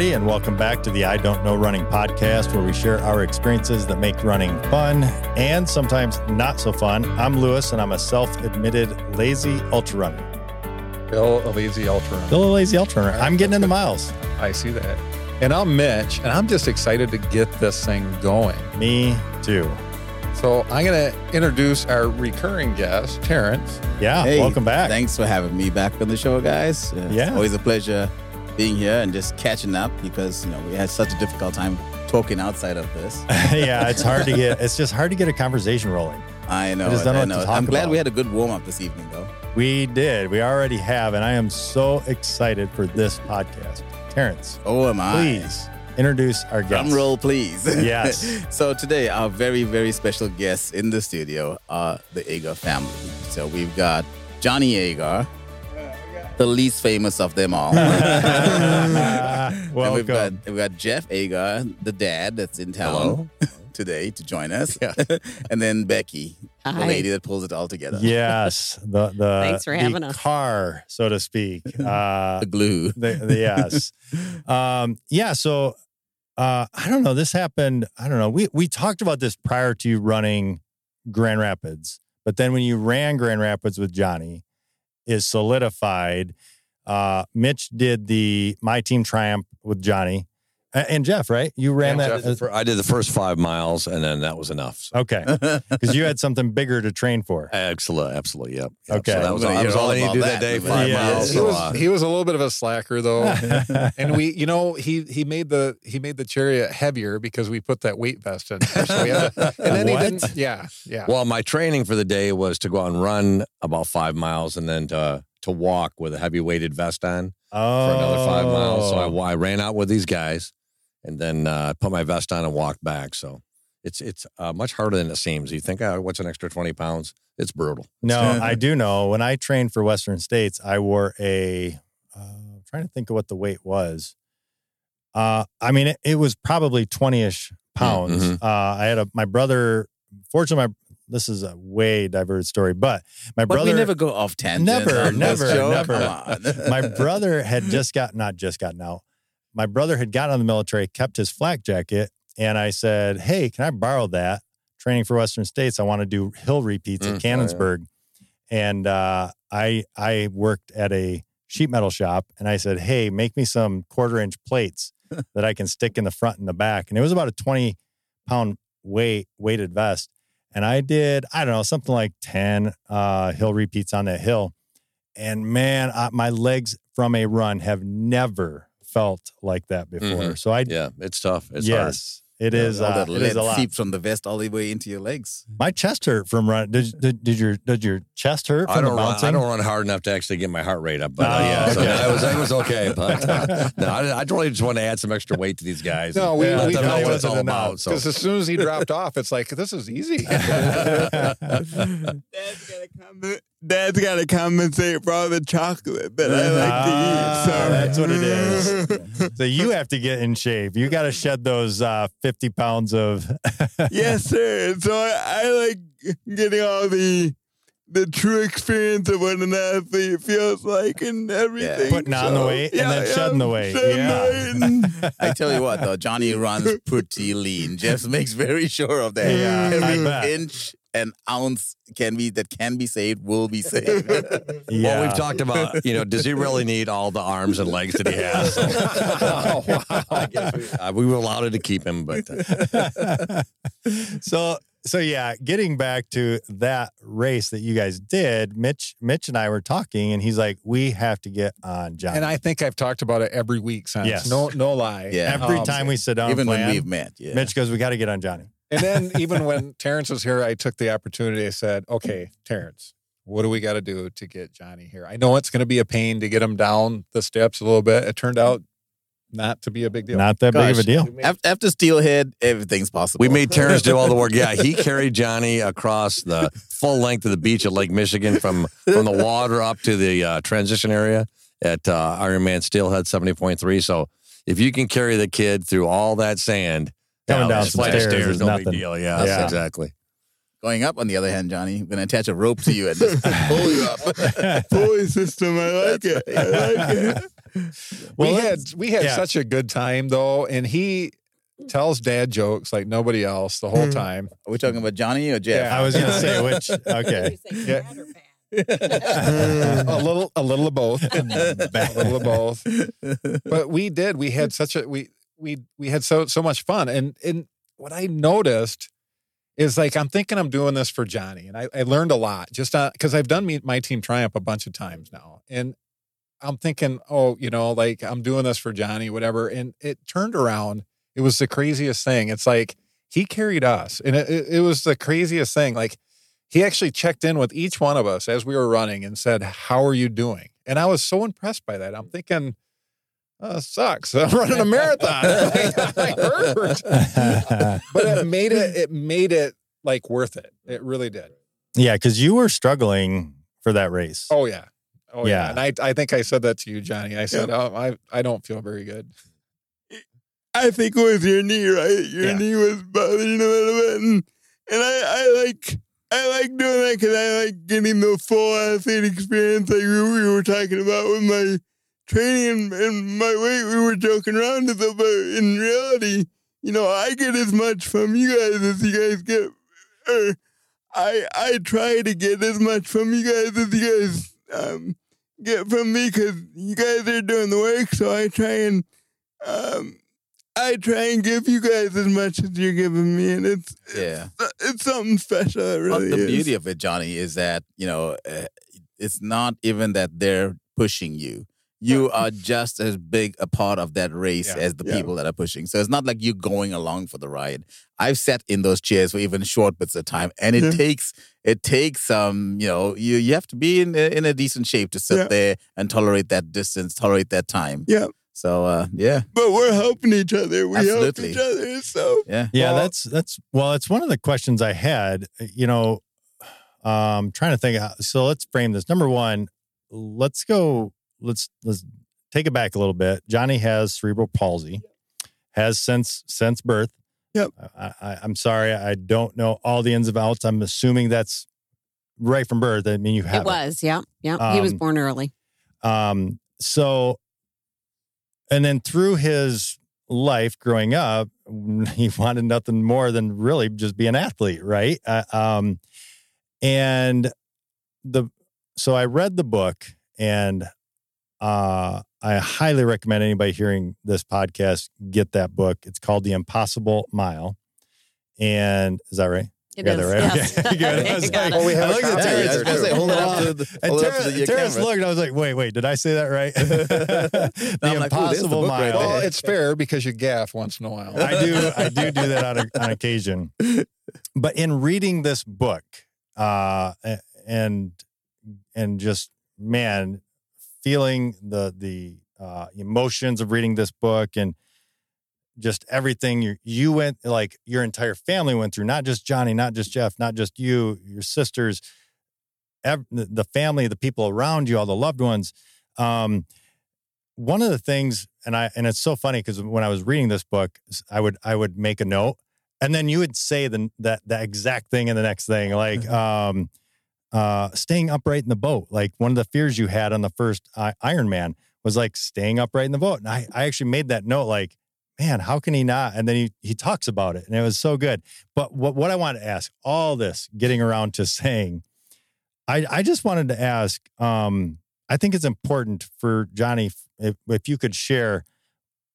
everybody, and welcome back to the I Don't Know Running podcast, where we share our experiences that make running fun and sometimes not so fun. I'm Lewis, and I'm a self-admitted lazy ultra runner. Bill, a lazy ultra runner. I'm getting in the miles. I see that. And I'm Mitch, and I'm just excited to get this thing going. Me too. So I'm going to introduce our recurring guest, Terrence. Yeah, hey, welcome back. Thanks for having me back on the show, guys. It's always a pleasure being here and just catching up because, you know, we had such a difficult time talking outside of this. Yeah, it's just hard to get a conversation rolling. I know. I'm glad we had a good warm up this evening, though. We did. We already have. And I am so excited for this podcast. Terrence. Oh, am I? Please. Introduce our guest. Drum roll, please. Yes. So today, our very, very special guests in the studio are the Agar family. So we've got Johnny Agar, the least famous of them all. Welcome. We've got Jeff Agar, the dad that's in town today to join us. Yeah. And then Becky, the lady that pulls it all together. Yes. Thanks for having us. Car, so to speak. The glue. Yes. So... I don't know. This happened. I don't know. We talked about this prior to you running Grand Rapids, but then when you ran Grand Rapids with Johnny, is solidified. Mitch did the My Team Triumph with Johnny and Jeff, right? You ran that. I did the first 5 miles, and then that was enough. So. Okay, because you had something bigger to train for. Absolutely, yep. Okay, so that was all I needed to do that day. 5 miles. He was a little bit of a slacker though, and we, you know, he made the chariot heavier because we put that weight vest in. So we had to, and then he didn't. Yeah. Well, my training for the day was to go out and run about 5 miles, and then to walk with a heavy weighted vest on for another 5 miles. So I ran out with these guys. And then I put my vest on and walked back. So it's much harder than it seems. You think, what's an extra 20 pounds? It's brutal. No, I do know. When I trained for Western States, I wore I'm trying to think of what the weight was. I mean, it was probably 20-ish pounds. Mm-hmm. I had my brother, fortunately, this is a way diverted story, but we never go off tangent. Never. My brother had My brother had gotten out of the military, kept his flak jacket, and I said, hey, can I borrow that? Training for Western States, I want to do hill repeats at Cannonsburg. Oh, yeah. And I worked at a sheet metal shop, and I said, hey, make me some quarter-inch plates that I can stick in the front and the back. And it was about a 20-pound weighted vest. And I did, I don't know, something like 10 hill repeats on that hill. And, man, my legs from a run have never felt like that before. Mm-hmm. So it's tough. It's hard. It is. It is a lot. Seeps from the vest all the way into your legs. My chest hurt from running. Did your chest hurt from the bouncing? I don't run hard enough to actually get my heart rate up. But I was okay. But I really just want to add some extra weight to these guys. No, we know what it's all about. Because as soon as he dropped off, it's like this is easy. Dad's got to compensate for all the chocolate that I like to eat. So that's what it is. So you have to get in shape. You got to shed those 50 pounds of. Yes, sir. So I like getting all the true experience of what an athlete feels like and everything. Yeah, putting on the weight and then shedding the weight. Yeah. I tell you what, though, Johnny runs pretty lean. Jeff makes very sure of that. Yeah, every inch. An ounce that can be saved will be saved. Yeah. Well, we've talked about, you know, does he really need all the arms and legs that he has? Oh, wow. I guess we were allowed to keep him, but so getting back to that race that you guys did, Mitch and I were talking, and he's like, we have to get on Johnny. And I think I've talked about it every week since. Yes. No lie. Yeah. Every time we sit down, even when we've met, Mitch goes, we got to get on Johnny. And then even when Terrence was here, I took the opportunity. I said, okay, Terrence, what do we got to do to get Johnny here? I know it's going to be a pain to get him down the steps a little bit. It turned out not to be a big deal. Not that big of a deal. After Steelhead, everything's possible. We made Terrence do all the work. Yeah, he carried Johnny across the full length of the beach at Lake Michigan from the water up to the transition area at Ironman Steelhead 70.3. So if you can carry the kid through all that sand, coming down some stairs is no big deal. Yeah, that's exactly. Going up, on the other hand, Johnny, I'm going to attach a rope to you and just pull you up. Pulley system, I like it. Well, we had yeah. such a good time though, and he tells dad jokes like nobody else the whole time. Are we talking about Johnny or Jeff? Yeah, I was going to say which. Okay. Yeah. a little of both. But we did. We had such a we had so much fun. And what I noticed is like I'm thinking I'm doing this for Johnny, and I learned a lot just because I've done My Team Triumph a bunch of times now, and I'm thinking, oh, you know, like I'm doing this for Johnny, whatever. And it turned around. It was the craziest thing. It's like he carried us, and it was the craziest thing. Like he actually checked in with each one of us as we were running and said, "How are you doing?" And I was so impressed by that. I'm thinking, oh, it sucks. I'm running a marathon. I hurt. But it made it like worth it. It really did. Yeah, because you were struggling for that race. Oh yeah. Oh yeah. And I think I said that to you, Johnny. I said, oh, I don't feel very good. I think it was your knee, right? Your knee was bothering a little bit. And I like doing that because I like getting the full athlete experience like we were talking about with my training and my weight. We were joking around a bit, but in reality, you know, I get as much from you guys as you guys get. Or I try to get as much from you guys as you guys get from me because you guys are doing the work. So I try and... I try and give you guys as much as you're giving me, and it's something special. It really is. The beauty of it, Johnny, is that, you know, it's not even that they're pushing you. You are just as big a part of that race as the people that are pushing. So it's not like you're going along for the ride. I've sat in those chairs for even short bits of time, and it takes you know, you have to be in a decent shape to sit there and tolerate that distance, tolerate that time. Yeah. So, But we're helping each other. We Absolutely. Help each other. So, yeah, well, that's it's one of the questions I had, you know, trying to think. So let's frame this. Number one, let's take it back a little bit. Johnny has cerebral palsy, has since birth. Yep. I'm sorry. I don't know all the ins and outs. I'm assuming that's right from birth. I mean, you have, it was. Yeah. Yeah. He was born early. And then through his life growing up, he wanted nothing more than really just be an athlete, right? So I read the book, and I highly recommend anybody hearing this podcast get that book. It's called The Impossible Mile. And is that right? It is. Right? Yes. Okay. Well, we have a Terrence. I was like, hold on to the Terrence looked, and I was like, wait, did I say that right? The Impossible Mile. Well, it's fair because you gaff once in a while. I do that on occasion. But in reading this book, and just, man, feeling the emotions of reading this book, and just everything you went, like your entire family went through, not just Johnny, not just Jeff, not just you, your sisters, the family, the people around you, all the loved ones. One of the things, and it's so funny because when I was reading this book, I would make a note, and then you would say that exact thing in the next thing, like staying upright in the boat. Like one of the fears you had on the first Ironman was like staying upright in the boat. And I actually made that note, like, man, how can he not? And then he talks about it, and it was so good. But what I wanted to ask, all this getting around to saying, I just wanted to ask, I think it's important for Johnny, if you could share,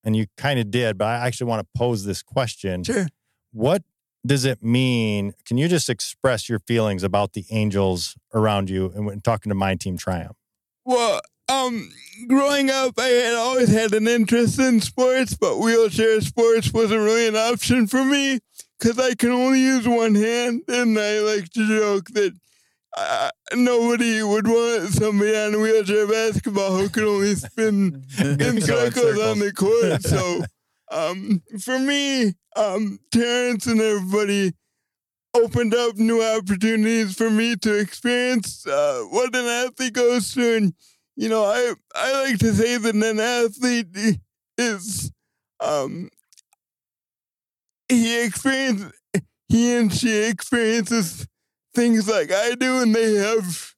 and you kind of did, but I actually want to pose this question. Sure. What does it mean? Can you just express your feelings about the angels around you and talking to My Team Triumph? Well, growing up, I had always had an interest in sports, but wheelchair sports wasn't really an option for me because I can only use one hand, and I like to joke that nobody would want somebody on a wheelchair basketball who could only spin in circles on the court. So for me, Terrence and everybody opened up new opportunities for me to experience what an athlete goes through. And you know, I like to say that an athlete is, he and she experiences things like I do, and they have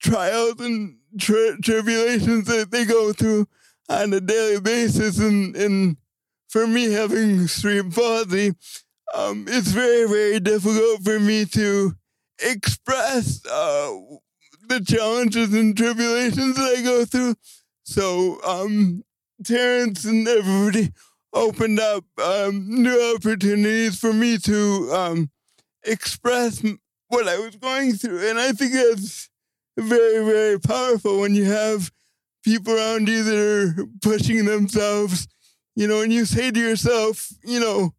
trials and tribulations that they go through. on a daily basis, and for me having cerebral palsy, it's very, very difficult for me to express the challenges and tribulations that I go through. So Terrence and everybody opened up new opportunities for me to express what I was going through. And I think that's very, very powerful when you have people around you that are pushing themselves, you know, and you say to yourself, you know,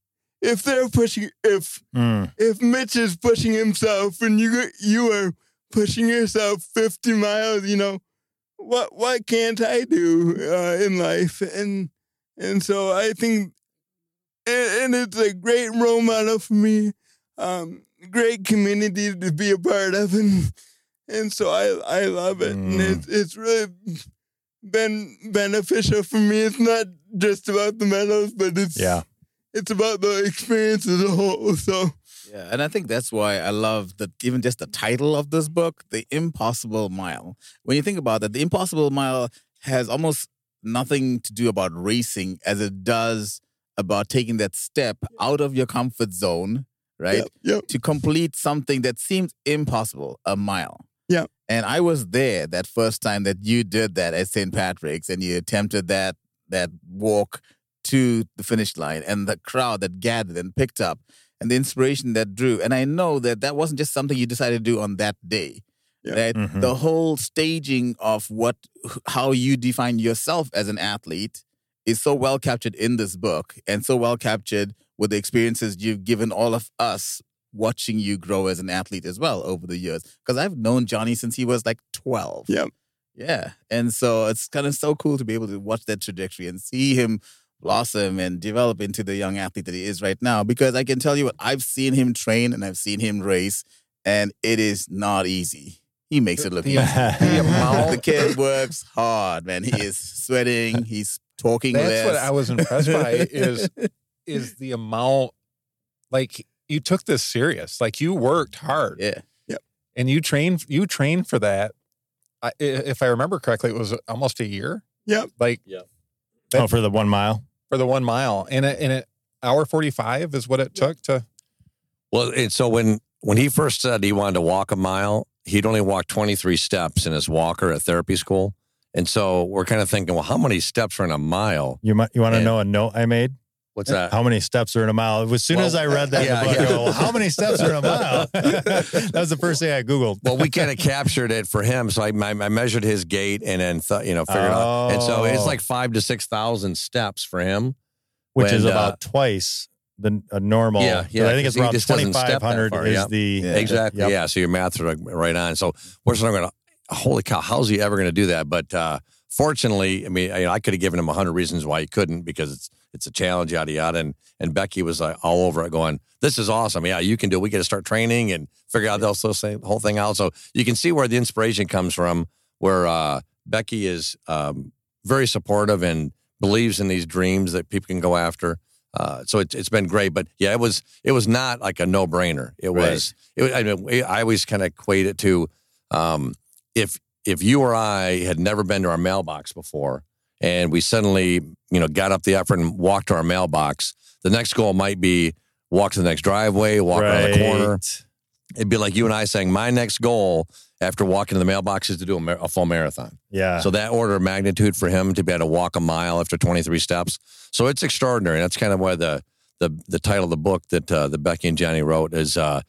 if they're pushing, if Mitch is pushing himself and you are pushing yourself 50 miles, you know, what can't I do in life? And so I think, and it's a great role model for me, great community to be a part of, and so I love it, and it's really been beneficial for me. It's not just about the medals, but it's about the experience as a whole. So yeah, and I think that's why I love that even just the title of this book, The Impossible Mile. When you think about that, The Impossible Mile has almost nothing to do about racing as it does about taking that step out of your comfort zone, right? Yep. To complete something that seems impossible, a mile. Yeah. And I was there that first time that you did that at St. Patrick's, and you attempted that walk to the finish line, and the crowd that gathered and picked up, and the inspiration that drew. And I know that wasn't just something you decided to do on that day. Right? Mm-hmm. The whole staging of how you define yourself as an athlete is so well captured in this book, and so well captured with the experiences you've given all of us watching you grow as an athlete as well over the years. Because I've known Johnny since he was like 12. Yep. Yeah. And so it's kind of so cool to be able to watch that trajectory and see him blossom and develop into the young athlete that he is right now. Because I can tell you what, I've seen him train and I've seen him race, and it is not easy. He makes it look easy. The kid works hard, man. He is sweating. He's talking less. That's what I was impressed by is the amount, like, you took this serious. Like, you worked hard. Yeah. Yep. And you trained for that. If I remember correctly, it was almost a year. Yep. Like, yep. For the 1 mile? For the 1 mile. And an hour 45 is what it took to. Well, so when he first said he wanted to walk a mile, he'd only walked 23 steps in his walker at therapy school. And so we're kind of thinking, well, how many steps are in a mile? You want to know a note I made? What's that? How many steps are in a mile? As soon as I read that in the book, I go, how many steps are in a mile? That was the first thing I Googled. Well, we kind of captured it for him. So I measured his gait and then, figured out. And so it's like 5,000 to 6,000 steps for him. Which is about twice a normal. Yeah. I think it's around 2,500 is the. Yeah. Exactly. Yep. Yeah. So your maths are right on. So we're still going to, holy cow, how's he ever going to do that? But fortunately, I mean, I could have given him 100 reasons why he couldn't, because it's a challenge, yada, yada. And Becky was all over it going, this is awesome. Yeah, you can do it. We got to start training and figure out the whole thing out. So you can see where the inspiration comes from, where Becky is very supportive and believes in these dreams that people can go after. So it's been great, but yeah, it was not like a no brainer. It was, I mean, I always kind of equate it to, if you or I had never been to our mailbox before, and we suddenly, got up the effort and walked to our mailbox, the next goal might be walk to the next driveway, walk around the corner. It'd be like you and I saying, my next goal after walking to the mailbox is to do a full marathon. Yeah. So that order of magnitude for him to be able to walk a mile after 23 steps. So it's extraordinary. That's kind of why the title of the book that the Becky and Johnny wrote is The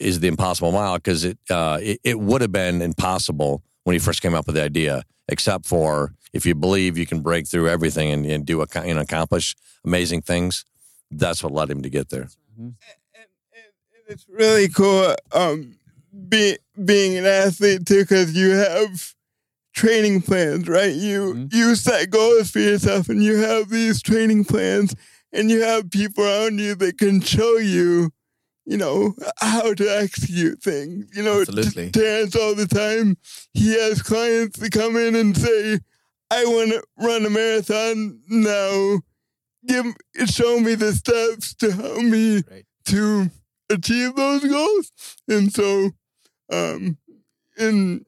Impossible Mile, because it would have been impossible when he first came up with the idea, except for if you believe you can break through everything and do accomplish amazing things. That's what led him to get there. Mm-hmm. It's really cool being an athlete too, because you have training plans, right? You set goals for yourself, and you have these training plans, and you have people around you that can show you, how to execute things. Absolutely. Terrence all the time, he has clients that come in and say, I want to run a marathon now. Show me the steps to help me to achieve those goals. And so, once I'm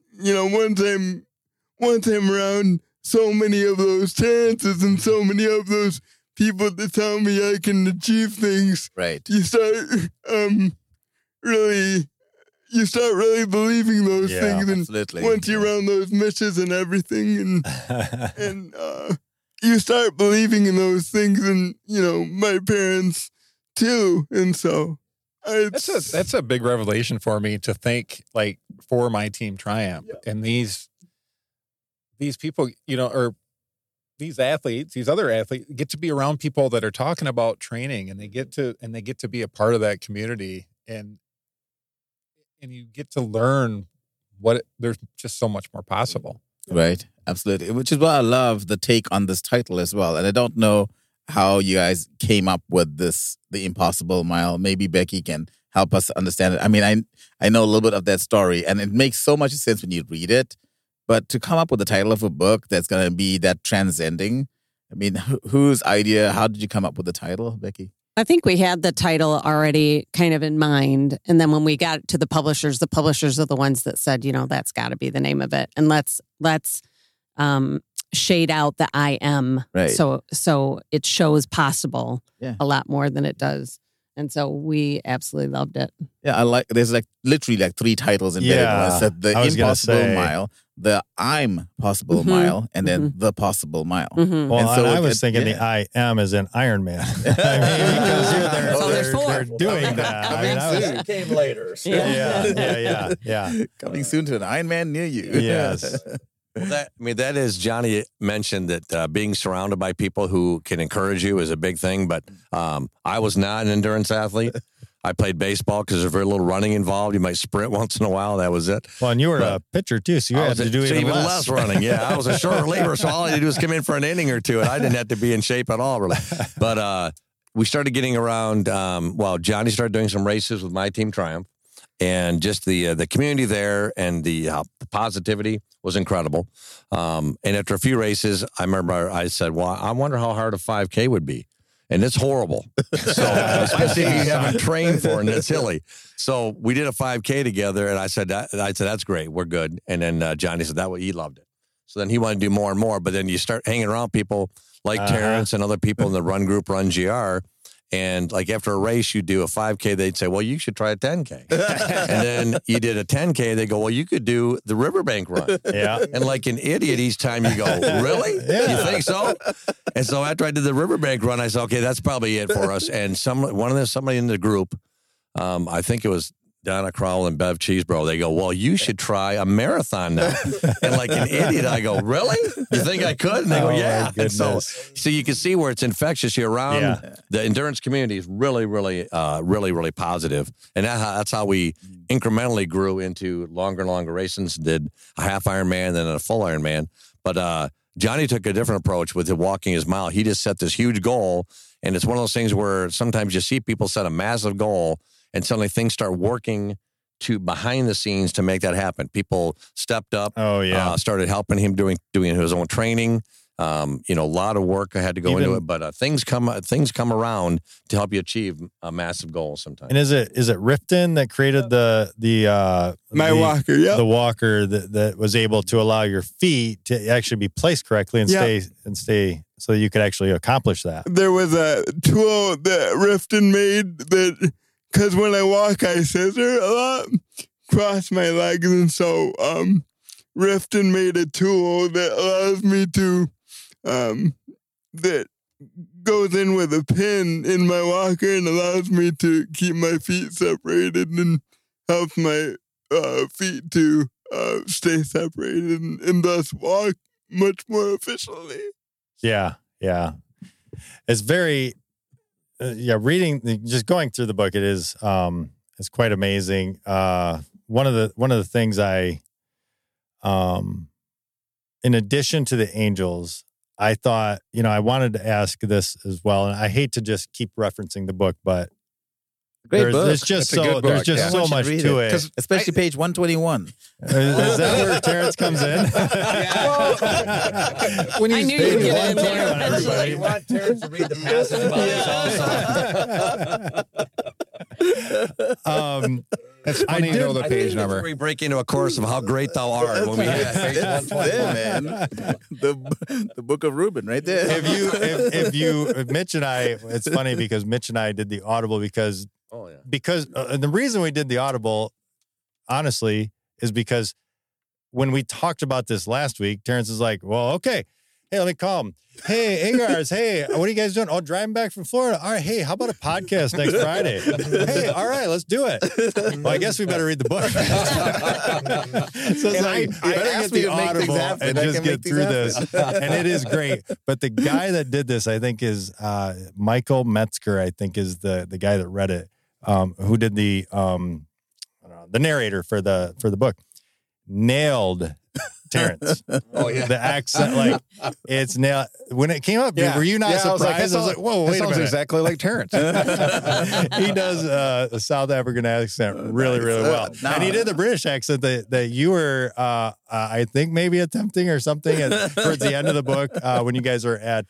around so many of those chances and so many of those people that tell me I can achieve things. Right. You start really believing those things. And absolutely. Once you're around those misses and everything and you start believing in those things, and, you know, my parents too. And so that's a big revelation for me to think, like, for My Team Triumph and these people, you know, or these athletes, these other athletes get to be around people that are talking about training, and they get to be a part of that community, and you get to learn there's just so much more possible. Right. Absolutely. Which is why I love the take on this title as well. And I don't know how you guys came up with this, The Impossible Mile. Maybe Becky can help us understand it. I mean, I know a little bit of that story, and it makes so much sense when you read it. But to come up with the title of a book that's going to be that transcending, I mean, whose idea, how did you come up with the title, Becky? I think we had the title already kind of in mind. And then when we got to the publishers are the ones that said, you know, that's got to be the name of it. And let's shade out the I am. Right. So it shows possible a lot more than it does. And so we absolutely loved it. Yeah, there's literally 3 titles in there. Yeah, the Impossible Mile, the I'm Possible Mile, and then the Possible Mile. Mm-hmm. Well, and so I was thinking the I am is in Iron Man. I mean, because you're there, so they're doing that. Coming soon came later. So. Yeah. Coming soon to an Iron Man near you. Yes. That is, Johnny mentioned that being surrounded by people who can encourage you is a big thing, but I was not an endurance athlete. I played baseball because there's very little running involved. You might sprint once in a while. That was it. Well, and you were a pitcher too, so you had to do even less running. Yeah, I was a short reliever, so all I had to do was come in for an inning or two, and I didn't have to be in shape at all, really. But we started getting around, Johnny started doing some races with My Team Triumph. And just the community there and the positivity was incredible. And after a few races, I remember I said, well, I wonder how hard a 5K would be. And it's horrible. So especially if you haven't trained for it and it's hilly. So we did a 5K together, and I said, that's great. We're good. And then Johnny said he loved it. So then he wanted to do more and more. But then you start hanging around people like Terrence and other people in the run group, RunGR. And like after a race, you do a 5K, they'd say, well, you should try a 10K. And then you did a 10K, they go, well, you could do the Riverbank Run. Yeah. And like an idiot each time you go, really? Yeah. You think so? And so after I did the Riverbank Run, I said, okay, that's probably it for us. And somebody in the group, I think it was Donna Crowell and Bev Cheesebro, they go, well, you should try a marathon now. And like an idiot, I go, really? You think I could? And they go, yeah. And so you can see where it's infectious. You're around the endurance community is really, really, really, really positive. And that's how we incrementally grew into longer and longer races, did a half Ironman, then a full Ironman. But Johnny took a different approach with walking his mile. He just set this huge goal. And it's one of those things where sometimes you see people set a massive goal, and suddenly things start working to behind the scenes to make that happen. People stepped up, started helping him doing his own training. A lot of work I had to go into it, but things come around to help you achieve a massive goal sometimes. And is it Rifton that created the walker? Yeah, the walker that was able to allow your feet to actually be placed correctly and stay so you could actually accomplish that. There was a tool that Rifton made that. Because when I walk, I scissor a lot, cross my legs. And so Rifton made a tool that allows me to, that goes in with a pin in my walker and allows me to keep my feet separated and helps my feet to stay separated and thus walk much more efficiently. Yeah. It's very... reading, just going through the book, it is it's quite amazing. One of the things I, in addition to the angels, I thought, you know, I wanted to ask this as well, and I hate to just keep referencing the book, but there's just so much to it. Especially page 121. Is that where Terrence comes in? Yeah. When I knew you'd get in there. I want Terrence to read the passage about this also. It's funny to know the page number. We break into a course of how great thou art when we hit page 121. The book of Reuben right there. If Mitch and I, it's funny because Mitch and I did the audible because the reason we did the audible, honestly, is because when we talked about this last week, Terrence is like, well, okay. Hey, let me call him. Hey, Agars. Hey, what are you guys doing? Oh, driving back from Florida. All right. Hey, how about a podcast next Friday? Hey, all right, let's do it. Well, I guess we better read the book. So it's like, I better get the audible and just get through this. And it is great. But the guy that did this, I think, is Michael Metzger, I think, is the guy that read it, who did the narrator for the book. Nailed Terrence. Oh yeah, the accent, like it's now. When it came up, dude, were you not surprised? I was like, "Whoa, wait a minute!" Sounds exactly like Terrence. He does a South African accent really, really well, and he did the British accent that you were, I think, maybe attempting or something towards the end of the book when you guys are at.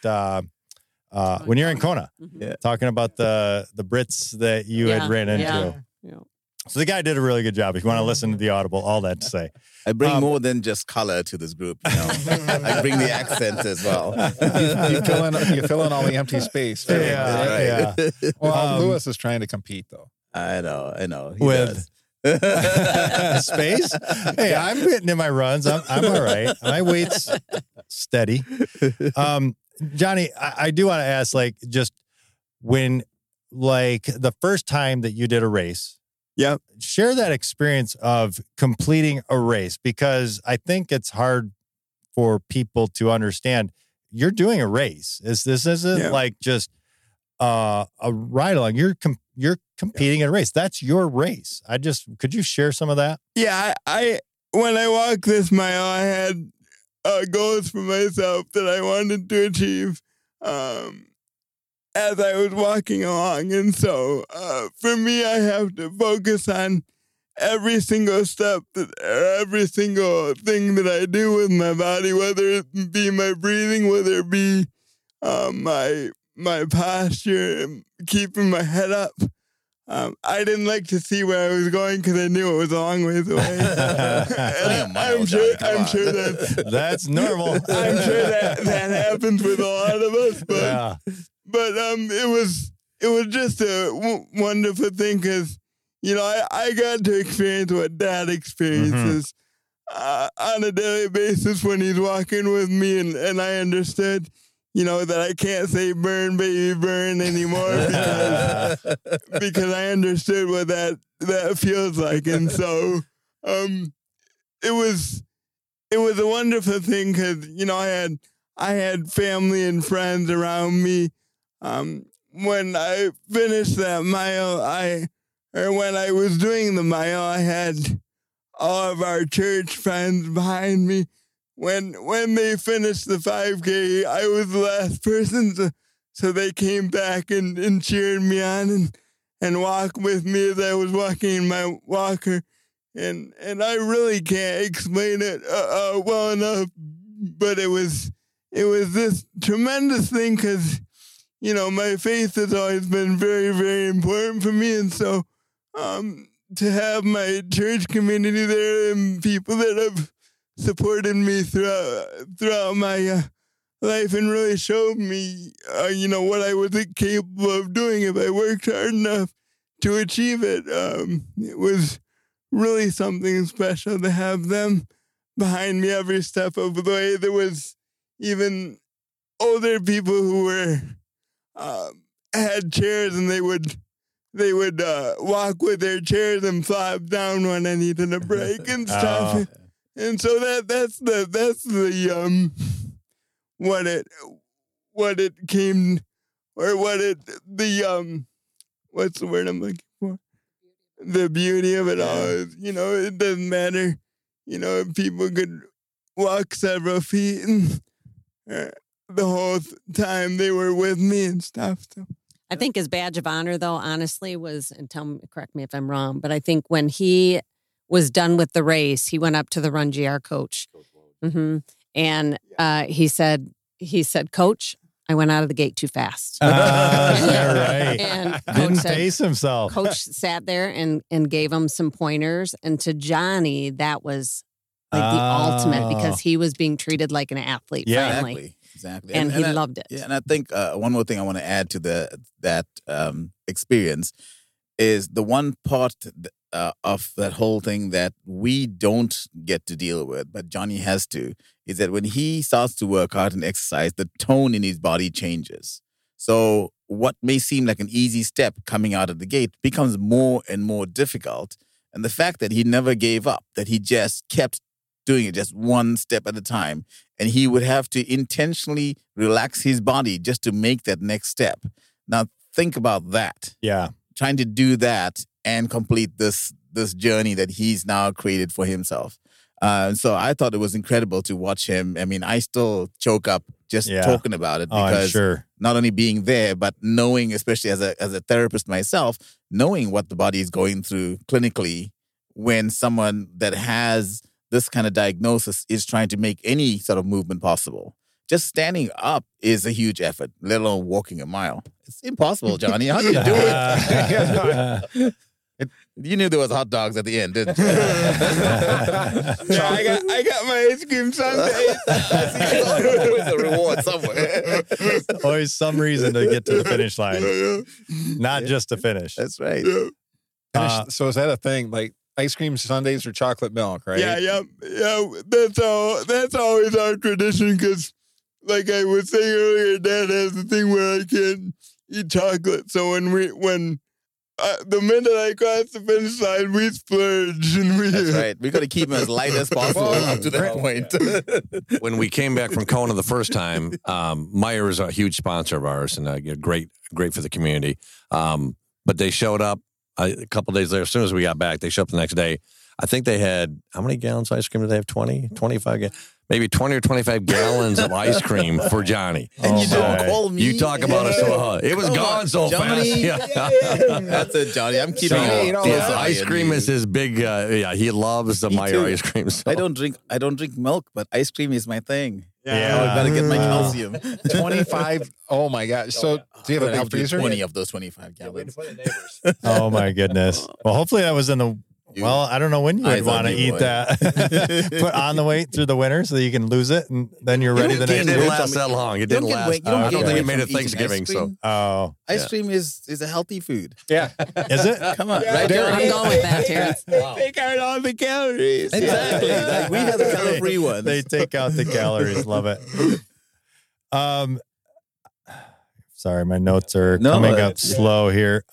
When you're in Kona, talking about the Brits that you had ran into. Yeah. So the guy did a really good job. If you want to listen to the audible, all that to say. I bring more than just color to this group. You know? I bring the accent as well. you fill in all the empty space. Right? Yeah. Well, Lewis is trying to compete, though. I know. He does. Space? Hey, I'm getting in my runs. I'm all right. My weight's steady. Johnny, I do want to ask, like, just when, like, the first time that you did a race, yeah, share that experience of completing a race, because I think it's hard for people to understand you're doing a race. This isn't like just a ride along. You're competing in a race. That's your race. Could you share some of that? Yeah, I when I walked this mile, I had goals for myself that I wanted to achieve. As I was walking along. And so for me, I have to focus on every single step, every single thing that I do with my body, whether it be my breathing, whether it be my posture, keeping my head up. I didn't like to see where I was going because I knew it was a long ways away. I'm sure that's normal. I'm sure that happens with a lot of us, but... Yeah. But it was just a wonderful thing because, you know, I got to experience what Dad experiences on a daily basis when he's walking with me. And I understood, you know, that I can't say burn, baby, burn anymore because I understood what that feels like. And so it was a wonderful thing because, you know, I had family and friends around me. When I finished that mile, when I was doing the mile, I had all of our church friends behind me. When they finished the 5K, I was the last person, so they came back and cheered me on and walked with me as I was walking in my walker. And I really can't explain it well enough, but it was this tremendous thing because, you know, my faith has always been very, very important for me. And so to have my church community there and people that have supported me throughout my life and really showed me, you know, what I was capable of doing if I worked hard enough to achieve it. It was really something special to have them behind me every step of the way. There was even older people who were... had chairs and they would walk with their chairs and flop down when I needed a break and stuff. And so that's the what's the word I'm looking for? The beauty of it all is, you know, it doesn't matter, you know, if people could walk several feet and the whole time they were with me and stuff. So. I think his badge of honor, though, honestly, was, and correct me if I'm wrong, but I think when he was done with the race, he went up to the RunGR coach. And he said, Coach, I went out of the gate too fast. Right. And didn't pace himself. Coach sat there and gave him some pointers. And to Johnny, that was like the ultimate because he was being treated like an athlete. Yeah, finally. Exactly. And he loved it. Yeah, and I think one more thing I want to add to that experience is the one part of that whole thing that we don't get to deal with, but Johnny has to, is that when he starts to work out and exercise, the tone in his body changes. So what may seem like an easy step coming out of the gate becomes more and more difficult. And the fact that he never gave up, that he just kept doing it just one step at a time, and he would have to intentionally relax his body just to make that next step. Now, think about that. Yeah. Trying to do that and complete this journey that he's now created for himself. So I thought it was incredible to watch him. I mean, I still choke up just talking about it because I'm sure. Not only being there, but knowing, especially as a therapist myself, knowing what the body is going through clinically when someone that has this kind of diagnosis is trying to make any sort of movement possible. Just standing up is a huge effort, let alone walking a mile. It's impossible, Johnny. How do you do it? You knew there was hot dogs at the end, didn't you? Yeah, I got my ice cream sundae. There was a reward somewhere. Always some reason to get to the finish line. Not just to finish. That's right. So is that a thing? Like, ice cream sundaes or chocolate milk, right? Yeah. That's always our tradition because, like I was saying earlier, Dad has the thing where I can't eat chocolate. So when the minute I cross the finish line, we splurge. That's right. We got to keep him as light as possible up to that point. When we came back from Kona the first time, Meyer is a huge sponsor of ours and great for the community. But they showed up. A couple days later, as soon as we got back, they showed up the next day. I think they had, how many gallons of ice cream did they have? 20? 25? Maybe 20 or 25 gallons of ice cream for Johnny. And you don't call me. You talk about it so hard. It was gone so Johnny. Fast. Yeah. That's it, Johnny. I'm keeping it. Ice cream is his big, he loves the Meyer ice cream. So. I don't drink milk, but ice cream is my thing. Yeah, I better get my calcium. 25. Oh my gosh! So do you have a big freezer? 20 of those 25 gallons. Oh my goodness! Well, hopefully that was in the. Well, I don't know when you would want to eat that. Put on the weight through the winter so that you can lose it, and then you're ready the next year. It didn't last that long. It didn't last. I don't think it made it Thanksgiving. Ice cream is a healthy food. Yeah, is it? Come on, right there. I'm going with that, Terrence. They take out all the calories. Exactly. Like we have the calorie ones. They take out the calories. Love it. Sorry, my notes are coming up slow here.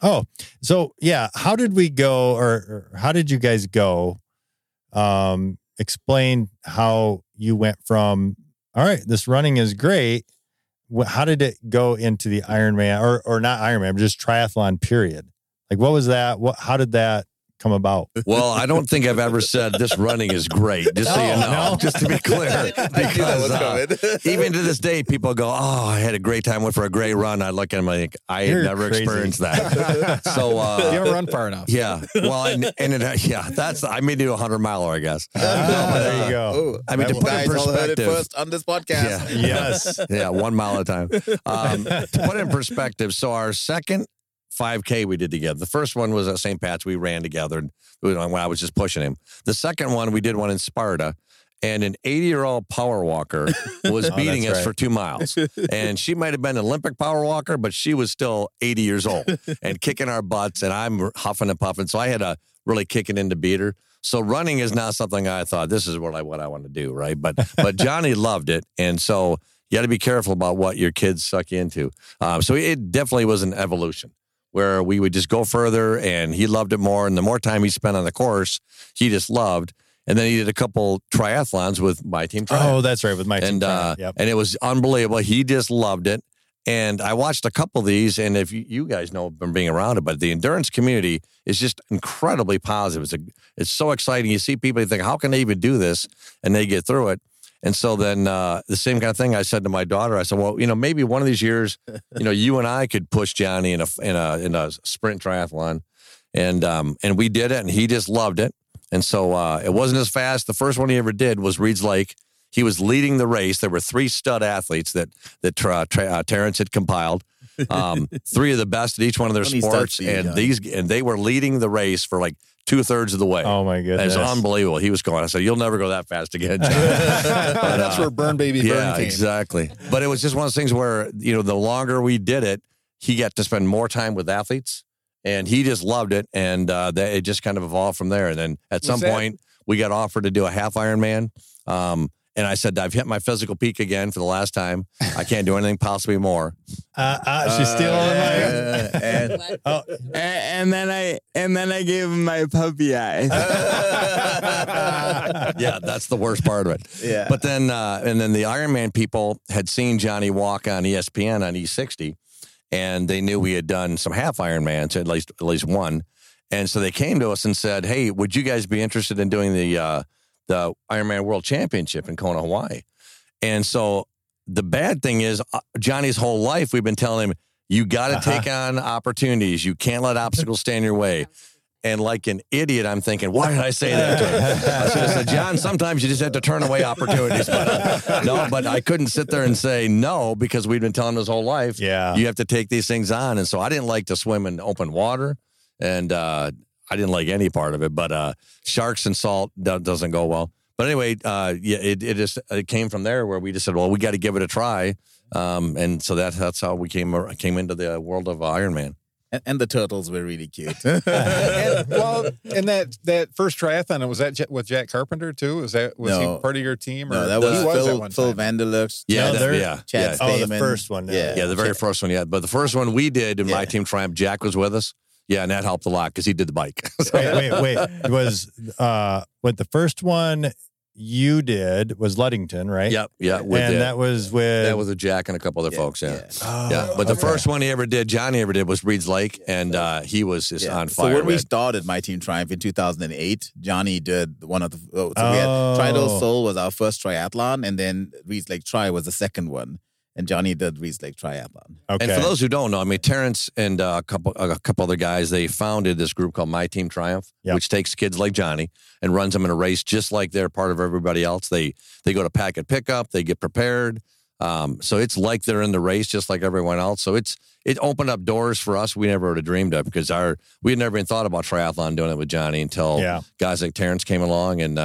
How did we go, or how did you guys go? Explain how you went from, all right, this running is great. How did it go into the Ironman, or not Ironman, just triathlon period? Like, what was that? How did that come about? Well, I don't think I've ever said this running is great, just so you know, just to be clear. Because even to this day, people go, oh, I had a great time, went for a great run. I look at them like, I had never experienced that. So, you don't run far enough. Yeah. Well, I may do a 100-miler, I guess. There you go. Ooh, I mean, to put in perspective. First on this podcast. Yeah. Yes. Yeah, 1 mile at a time. To put in perspective, so our second 5K we did together. The first one was at St. Pat's. We ran together when I was just pushing him. The second one, we did one in Sparta, and an 80-year-old power walker was beating us for 2 miles. And she might have been an Olympic power walker, but she was still 80 years old and kicking our butts, and I'm huffing and puffing. So I had to really kick it in to beat her. So running is not something I thought, this is what I want to do, right? But Johnny loved it, and so you got to be careful about what your kids suck into. So it definitely was an evolution, where we would just go further, and he loved it more. And the more time he spent on the course, he just loved. And then he did a couple triathlons with My Team Triumph. Oh, that's right, with My Team Triumph. And it was unbelievable. He just loved it. And I watched a couple of these, and if you guys know from being around it, but the endurance community is just incredibly positive. It's so exciting. You see people, you think, how can they even do this? And they get through it. And so then the same kind of thing I said to my daughter, I said, well, maybe one of these years, you and I could push Johnny in a sprint triathlon. And we did it, and he just loved it. And so it wasn't as fast. The first one he ever did was Reed's Lake. He was leading the race. There were three stud athletes that Terrence had compiled. Three of the best at each one of their sports, and they were leading the race for like 2/3 of the way. Oh my goodness, it's unbelievable. He was going. I said, "You'll never go that fast again." But, that's where Burn Baby Burn came. Exactly. But it was just one of those things where the longer we did it, he got to spend more time with athletes, and he just loved it, and it just kind of evolved from there. And then at some point, we got offered to do a half Ironman. And I said, I've hit my physical peak again for the last time. I can't do anything possibly more. She's still on my... And then I gave him my puppy eyes. Yeah, that's the worst part of it. Yeah. But then, and then the Ironman people had seen Johnny walk on ESPN on E60, and they knew we had done some half Ironmans, at least one. And so they came to us and said, hey, would you guys be interested in doing the Ironman World Championship in Kona, Hawaii? And so the bad thing is, Johnny's whole life, we've been telling him, you got to take on opportunities. You can't let obstacles stand in your way. And like an idiot, I'm thinking, why did I say that to him? I should have said, John, sometimes you just have to turn away opportunities. But I couldn't sit there and say no, because we've been telling him his whole life, you have to take these things on. And so I didn't like to swim in open water, and I didn't like any part of it, but sharks and salt doesn't go well. But anyway, it came from there where we just said, well, we got to give it a try, and so that's how we came into the world of Ironman. And the turtles were really cute. and that first triathlon, was that with Jack Carpenter too? Was he part of your team? Or no, that was Phil Vanderlooks. Chad Stamen. Oh, the first one. Yeah, the very first one. Yeah, but the first one we did in My Team Triumph, Jack was with us. Yeah, and that helped a lot because he did the bike. Wait. It was the first one you did was Ludington, right? Yep. Yeah. That was a Jack and a couple other folks. Yeah. Oh, yeah. But the first one Johnny ever did was Reed's Lake, and he was just on fire. So when we started My Team Triumph in 2008, Johnny did one of the. We had Tridal Soul was our first triathlon, and then Reed's Lake Tri was the second one. And Johnny did Reed's Lake Triathlon. Okay. And for those who don't know, I mean, Terrence and a couple other guys, they founded this group called My Team Triumph, which takes kids like Johnny and runs them in a race just like they're part of everybody else. They go to packet pickup, they get prepared. So it's like they're in the race just like everyone else. So it opened up doors for us we never would have dreamed of, because we had never even thought about triathlon doing it with Johnny until guys like Terrence came along, and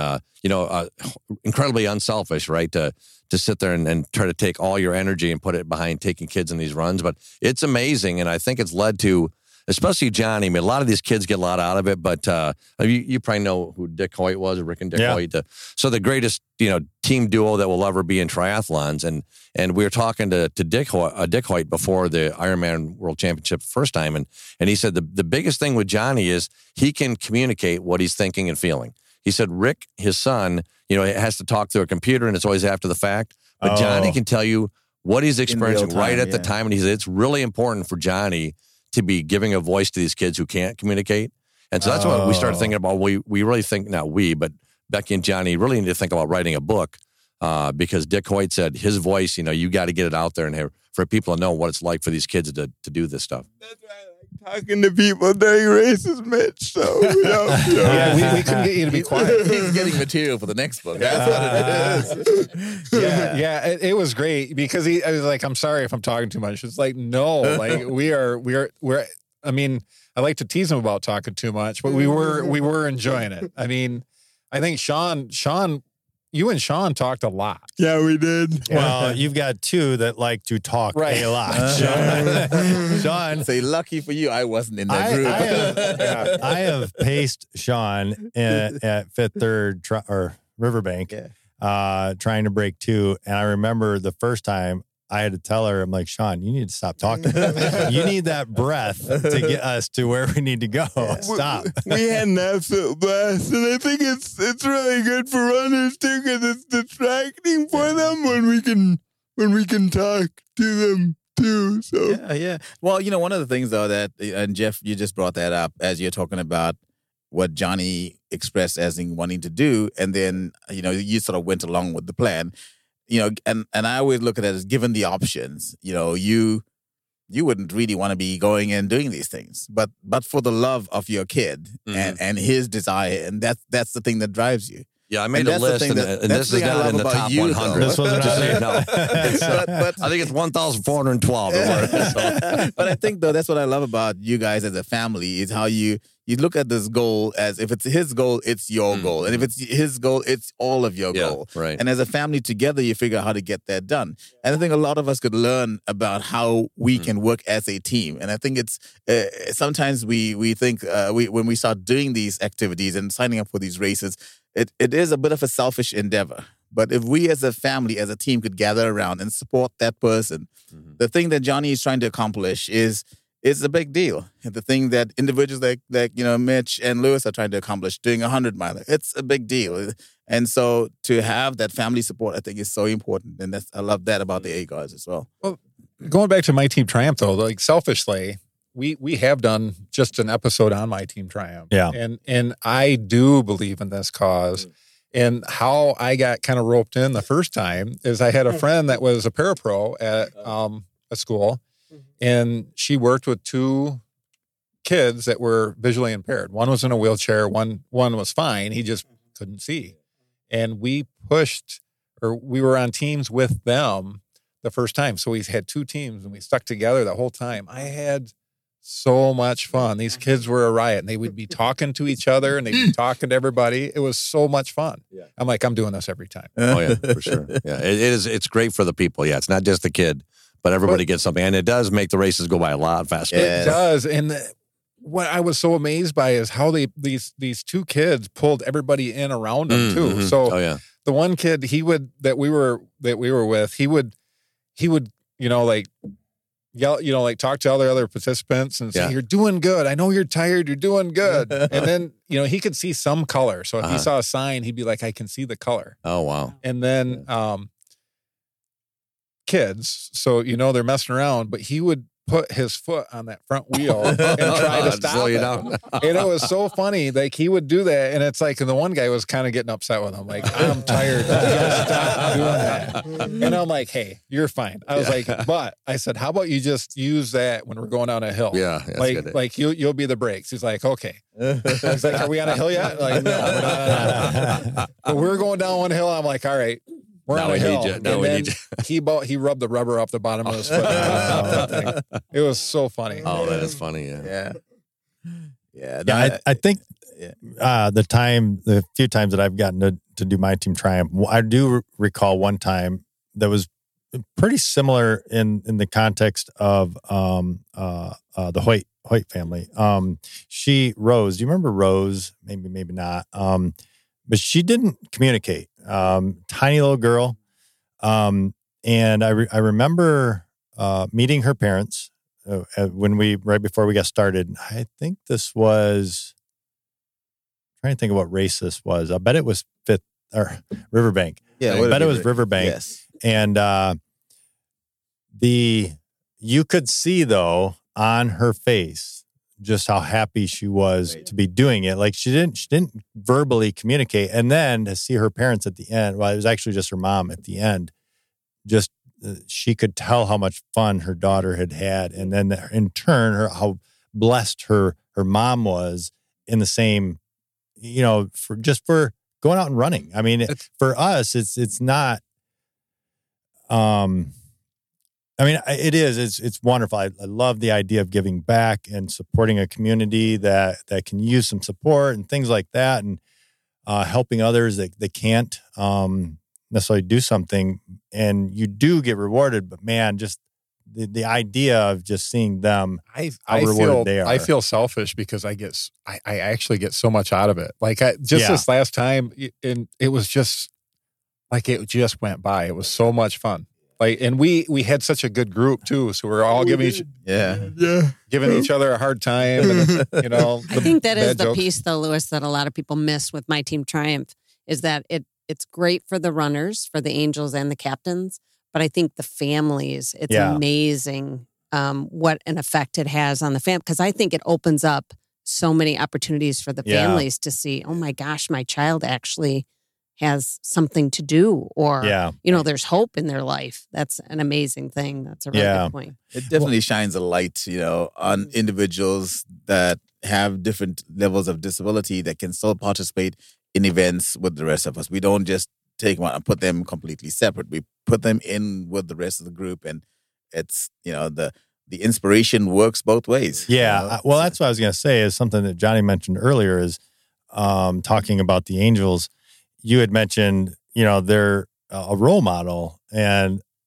incredibly unselfish, right? To sit there and try to take all your energy and put it behind taking kids in these runs. But it's amazing, and I think it's led to, especially Johnny, I mean, a lot of these kids get a lot out of it, but you probably know who Dick Hoyt was, Rick and Dick Hoyt. So the greatest, team duo that will ever be in triathlons. And we were talking to Dick Hoyt before the Ironman World Championship first time, and he said the biggest thing with Johnny is he can communicate what he's thinking and feeling. He said Rick, his son, it has to talk through a computer and it's always after the fact. But Johnny can tell you what he's experiencing right at the time. And he said it's really important for Johnny to be giving a voice to these kids who can't communicate. And so that's what we started thinking about. We really think, Becky and Johnny really need to think about writing a book, because Dick Hoyt said his voice, you got to get it out there and for people to know what it's like for these kids to do this stuff. That's right. Talking to people during races, Mitch. So we couldn't get you to be quiet. He's getting material for the next book. That's what it is. It was great because I was like, "I'm sorry if I'm talking too much." It's like, no, like we're. I mean, I like to tease him about talking too much, but we were enjoying it. I mean, I think Sean. You and Sean talked a lot. Yeah, we did. Well, you've got two that like to talk a lot. Sean. Say, lucky for you, I wasn't in that group. I have paced Sean at Fifth Third or Riverbank, trying to break two. And I remember the first time I had to tell her, I'm like, Sean, you need to stop talking. You need that breath to get us to where we need to go. Stop. We had an absolute blast. And I think it's really good for runners too, because it's distracting for them when we can talk to them too. So well, one of the things though that, and Jeff, you just brought that up as you're talking about what Johnny expressed as in wanting to do, and then you sort of went along with the plan. And I always look at it as given the options, you wouldn't really want to be going and doing these things, but for the love of your kid and his desire, and that's the thing that drives you. Yeah, I made a list, and this is not in the top 100. This wasn't just saying, no. I think it's 1,412. So. But I think, though, that's what I love about you guys as a family is how you look at this goal as if it's his goal, it's your goal. And if it's his goal, it's all of your goal. Right. And as a family together, you figure out how to get that done. And I think a lot of us could learn about how we can work as a team. And I think it's sometimes we think when we start doing these activities and signing up for these races, it is a bit of a selfish endeavor. But if we as a family, as a team, could gather around and support that person, the thing that Johnny is trying to accomplish is it's a big deal. The thing that individuals like Mitch and Lewis are trying to accomplish, doing a 100-miler, it's a big deal. And so to have that family support, I think, is so important. And I love that about the Agars as well. Well, going back to My Team Triumph, though, like selfishly, we have done just an episode on My Team Triumph. Yeah. And I do believe in this cause. And how I got kind of roped in the first time is I had a friend that was a parapro at a school. And she worked with two kids that were visually impaired. One was in a wheelchair. One was fine. He just couldn't see. And we pushed, or we were on teams with them the first time. So we had two teams, and we stuck together the whole time. I had so much fun. These kids were a riot, and they would be talking to each other, and they'd be talking to everybody. It was so much fun. Yeah. I'm like, I'm doing this every time. Oh, yeah, for sure. Yeah, it's great for the people. Yeah, it's not just the kid. But everybody gets something. And it does make the races go by a lot faster. It does. And what I was so amazed by is how these two kids pulled everybody in around them too. So the one kid that we were with, he would, like yell, like talk to other participants and say, "You're doing good. I know you're tired. You're doing good." And then, he could see some color. So if he saw a sign, he'd be like, "I can see the color." Oh, wow. And then, kids, so they're messing around, but he would put his foot on that front wheel and try to stop it. And it was so funny, like he would do that, and it's like, and the one guy was kind of getting upset with him, like, "I'm tired, just stop doing that." And I'm like, "Hey, you're fine." I was like, "But," I said, "how about you just use that when we're going down a hill? Like you'll be the brakes." He's like, "Okay." I was like, "Are we on a hill yet?" Like, no. But we're going down one hill. I'm like, "All right. We're now on a hill." Now we need you. He rubbed the rubber off the bottom of his foot. It was so funny. Oh, that is funny. Yeah. I think the few times that I've gotten to do My Team Triumph, I do recall one time that was pretty similar in the context of the Hoyt family. She Rose. Do you remember Rose? Maybe not. But she didn't communicate. Tiny little girl. And I remember meeting her parents right before we got started. I think this was, I'm trying to think of what race this was. I bet it was fifth or Riverbank. Yeah. I bet it was Riverbank. Yes. And you could see though on her face just how happy she was to be doing it. Like she didn't verbally communicate. And then to see her parents at the end, well, it was actually just her mom at the end, just she could tell how much fun her daughter had had. And then in turn, how blessed her mom was in the same, for going out and running. I mean, for us, it's not, I mean, it is. It's wonderful. I love the idea of giving back and supporting a community that can use some support and things like that, and helping others that can't necessarily do something. And you do get rewarded, but man, just the idea of just seeing them, how rewarded they are. I feel selfish because I actually get so much out of it. Like this last time, and it was just like it just went by. It was so much fun. Like, and we had such a good group too, so we're all giving each other a hard time. And, I think that is the jokes. Piece, though, Lewis, that a lot of people miss with My Team Triumph is that it's great for the runners, for the angels and the captains, but I think the families. It's amazing what an effect it has on the family, because I think it opens up so many opportunities for the families to see. Oh my gosh, my child actually has something to do, or there's hope in their life. That's an amazing thing. That's a really good point. It definitely shines a light, on individuals that have different levels of disability that can still participate in events with the rest of us. We don't just take one and put them completely separate. We put them in with the rest of the group, and it's, you know, the inspiration works both ways. Yeah. You know? Well, that's what I was going to say is something that Johnny mentioned earlier is talking about the Angels. You had mentioned, you know, they're a role model,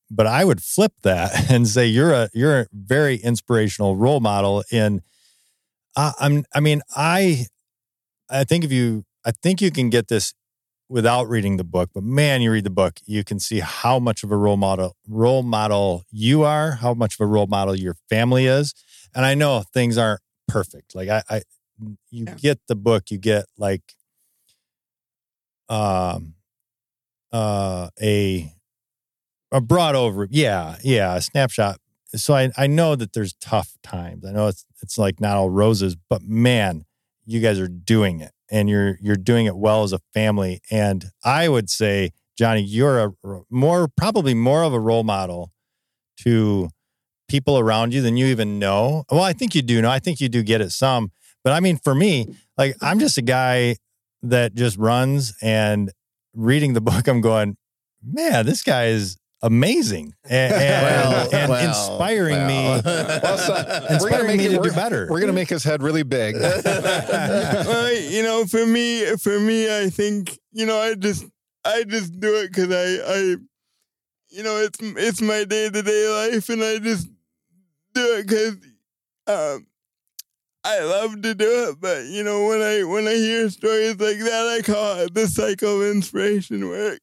but I would flip that and say you're a very inspirational role model. And I think you can get this without reading the book, but man, you read the book, you can see how much of a role model you are, how much of a role model your family is. And I know things aren't perfect. Like you get the book, you get like a broad over. Yeah. A snapshot. So I know that there's tough times. I know it's like not all roses, but man, you guys are doing it, and you're doing it well as a family. And I would say, Johnny, you're probably more of a role model to people around you than you even know. Well, I think you do know. I think you do get it some, but I mean, for me, like I'm just a guy that just runs, and reading the book, I'm going, man, this guy is amazing and inspiring me. Inspiring me to do better. We're gonna make his head really big. For me, I think I just do it because I it's my day-to-day life, and I just do it because I love to do it. But you know, when I hear stories like that, I call it the cycle of inspiration, where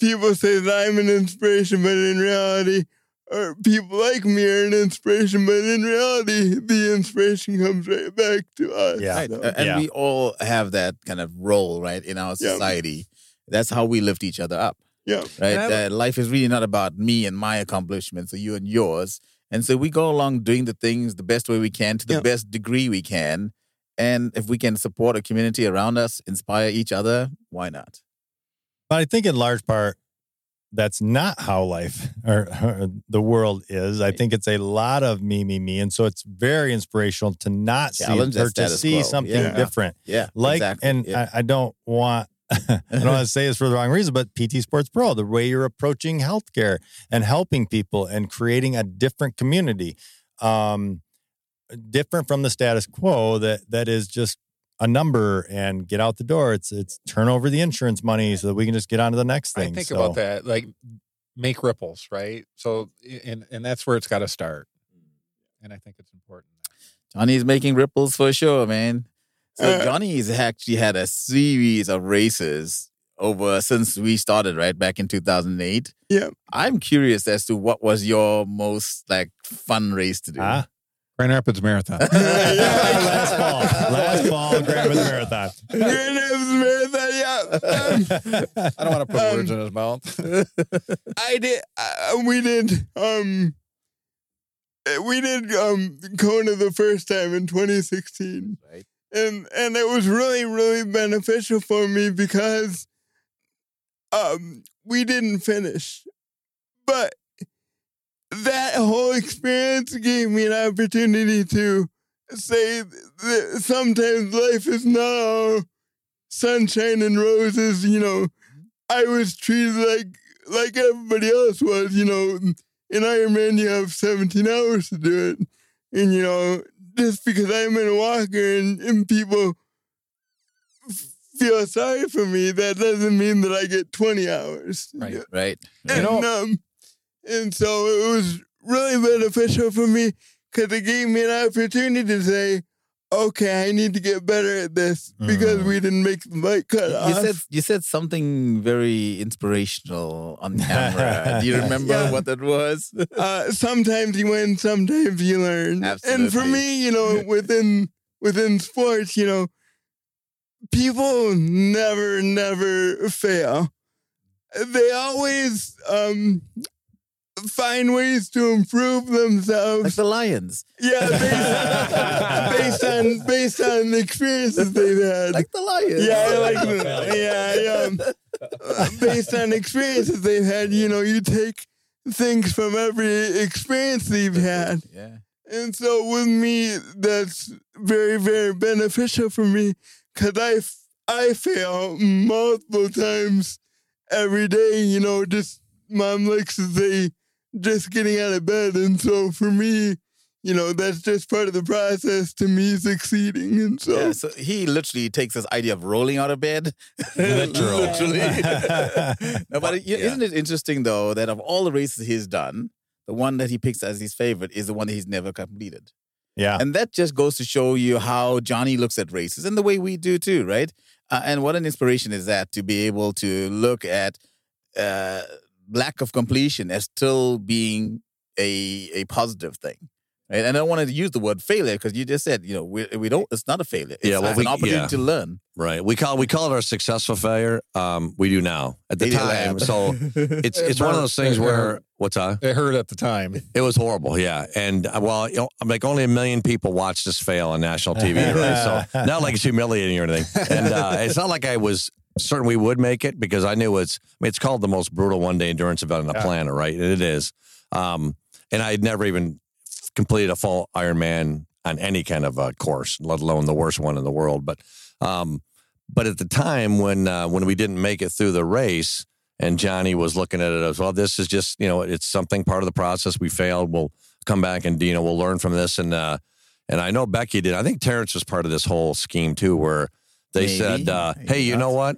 people say that I'm an inspiration, but in reality, or people like me are an inspiration, but in reality, the inspiration comes right back to us. Yeah. Right. So, we all have that kind of role, right, in our society. Yeah. That's how we lift each other up. Yeah. Right. Life is really not about me and my accomplishments, or you and yours. And so we go along doing the things the best way we can, to the best degree we can. And if we can support a community around us, inspire each other, why not? But I think in large part, that's not how life or the world is. I think it's a lot of me. And so it's very inspirational to not challenge see it, or to see quo. Something different. Yeah, like, exactly. And yeah. I don't want to say this for the wrong reason, but PT Sports Pro, the way you're approaching healthcare and helping people and creating a different community, different from the status quo that is just a number and get out the door. It's turn over the insurance money so that we can just get on to the next thing. I think about that, like make ripples, right? So, and that's where it's got to start. And I think it's important. Johnny's making ripples for sure, man. So Johnny's actually had a series of races since we started, right? Back in 2008. Yeah. I'm curious as to what was your most fun race to do. Grand Rapids Marathon. Last fall, Grand Rapids Marathon. Grand Rapids Marathon, yeah. I don't want to put words in his mouth. We did Kona the first time in 2016. Right. And it was really, really beneficial for me because we didn't finish. But that whole experience gave me an opportunity to say that sometimes life is not all sunshine and roses. You know, I was treated like everybody else was. You know, in Ironman, you have 17 hours to do it. And, you know, just because I'm in a walker and people feel sorry for me, that doesn't mean that I get 20 hours. Right. And, and so it was really beneficial for me because it gave me an opportunity to say, okay, I need to get better at this because we didn't make the bike cut off. You said something very inspirational on camera. Do you remember what that was? Sometimes you win, sometimes you learn. Absolutely. And for me, you know, within sports, you know, people never fail. They always find ways to improve themselves. Like the Lions. Yeah, based on the experiences they've had. Like the Lions. Based on experiences they've had, you know, you take things from every experience they've had. Yeah. And so with me, that's very, very beneficial for me because I I fail multiple times every day, you know, just mom likes to say, just getting out of bed. And so for me, you know, that's just part of the process to me succeeding. And so, yeah, so he literally takes this idea of rolling out of bed. Literally. No, but yeah. Isn't it interesting, though, that of all the races he's done, the one that he picks as his favorite is the one that he's never completed. Yeah. And that just goes to show you how Johnny looks at races and the way we do too, right? And what an inspiration is that to be able to look at lack of completion as still being a positive thing. Right? And I don't want to use the word failure because you just said, you know, we don't, it's not a failure. It's an opportunity to learn. Right. We call it our successful failure. We do now at the time. So it's one of those things where, what's that? It hurt at the time. It was horrible. Yeah. And well, you know, I'm like only 1 million people watch this fail on national TV. Right? So not like it's humiliating or anything. And it's not like I was certain we would make it because I knew it's called the most brutal one-day endurance event on the planet. Right. And it is. And I had never even completed a full Ironman on any kind of a course, let alone the worst one in the world. But at the time when we didn't make it through the race and Johnny was looking at it as, well, this is just, you know, it's something part of the process. We failed. We'll come back and, you know, we'll learn from this. And I know Becky did. I think Terrence was part of this whole scheme too, where they said, hey, you know what?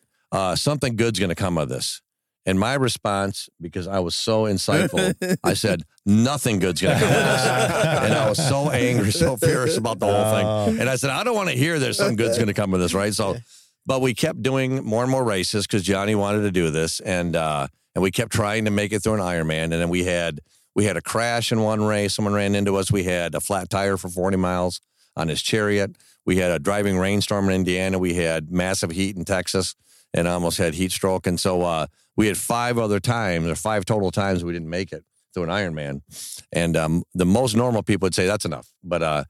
Something good's going to come of this. And my response, because I was so insightful, I said, nothing good's going to come of this. And I was so angry, so fierce about the whole thing. And I said, I don't want to hear there's some good's going to come of this, right? So, but we kept doing more and more races because Johnny wanted to do this. And we kept trying to make it through an Ironman. And then we had a crash in one race. Someone ran into us. We had a flat tire for 40 miles on his chariot. We had a driving rainstorm in Indiana. We had massive heat in Texas and almost had heat stroke. And so, we had five total times we didn't make it through an Ironman. And the most normal people would say that's enough, but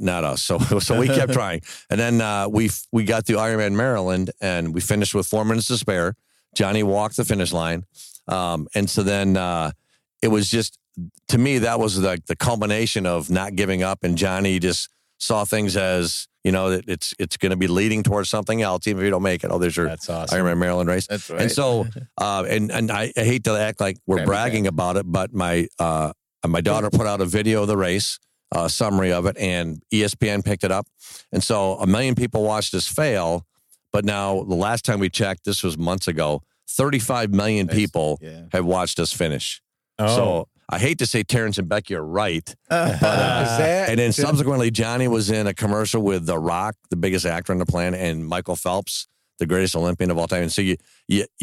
not us. So we kept trying. And then we got through Ironman Maryland and we finished with 4 minutes to spare. Johnny walked the finish line. And so then it was just, to me, that was like the culmination of not giving up. And Johnny just saw things as, you know, it's going to be leading towards something else, even if you don't make it. Oh, there's your Ironman Maryland race. That's right. And so, and I hate to act like we're bragging about it, but my daughter put out a video of the race, a summary of it, and ESPN picked it up. And so 1 million people watched us fail, but now the last time we checked, this was months ago, 35 million people have watched us finish. Oh. So I hate to say Terrence and Becky are right. And then subsequently, Johnny was in a commercial with The Rock, the biggest actor on the planet, and Michael Phelps, the greatest Olympian of all time. And so you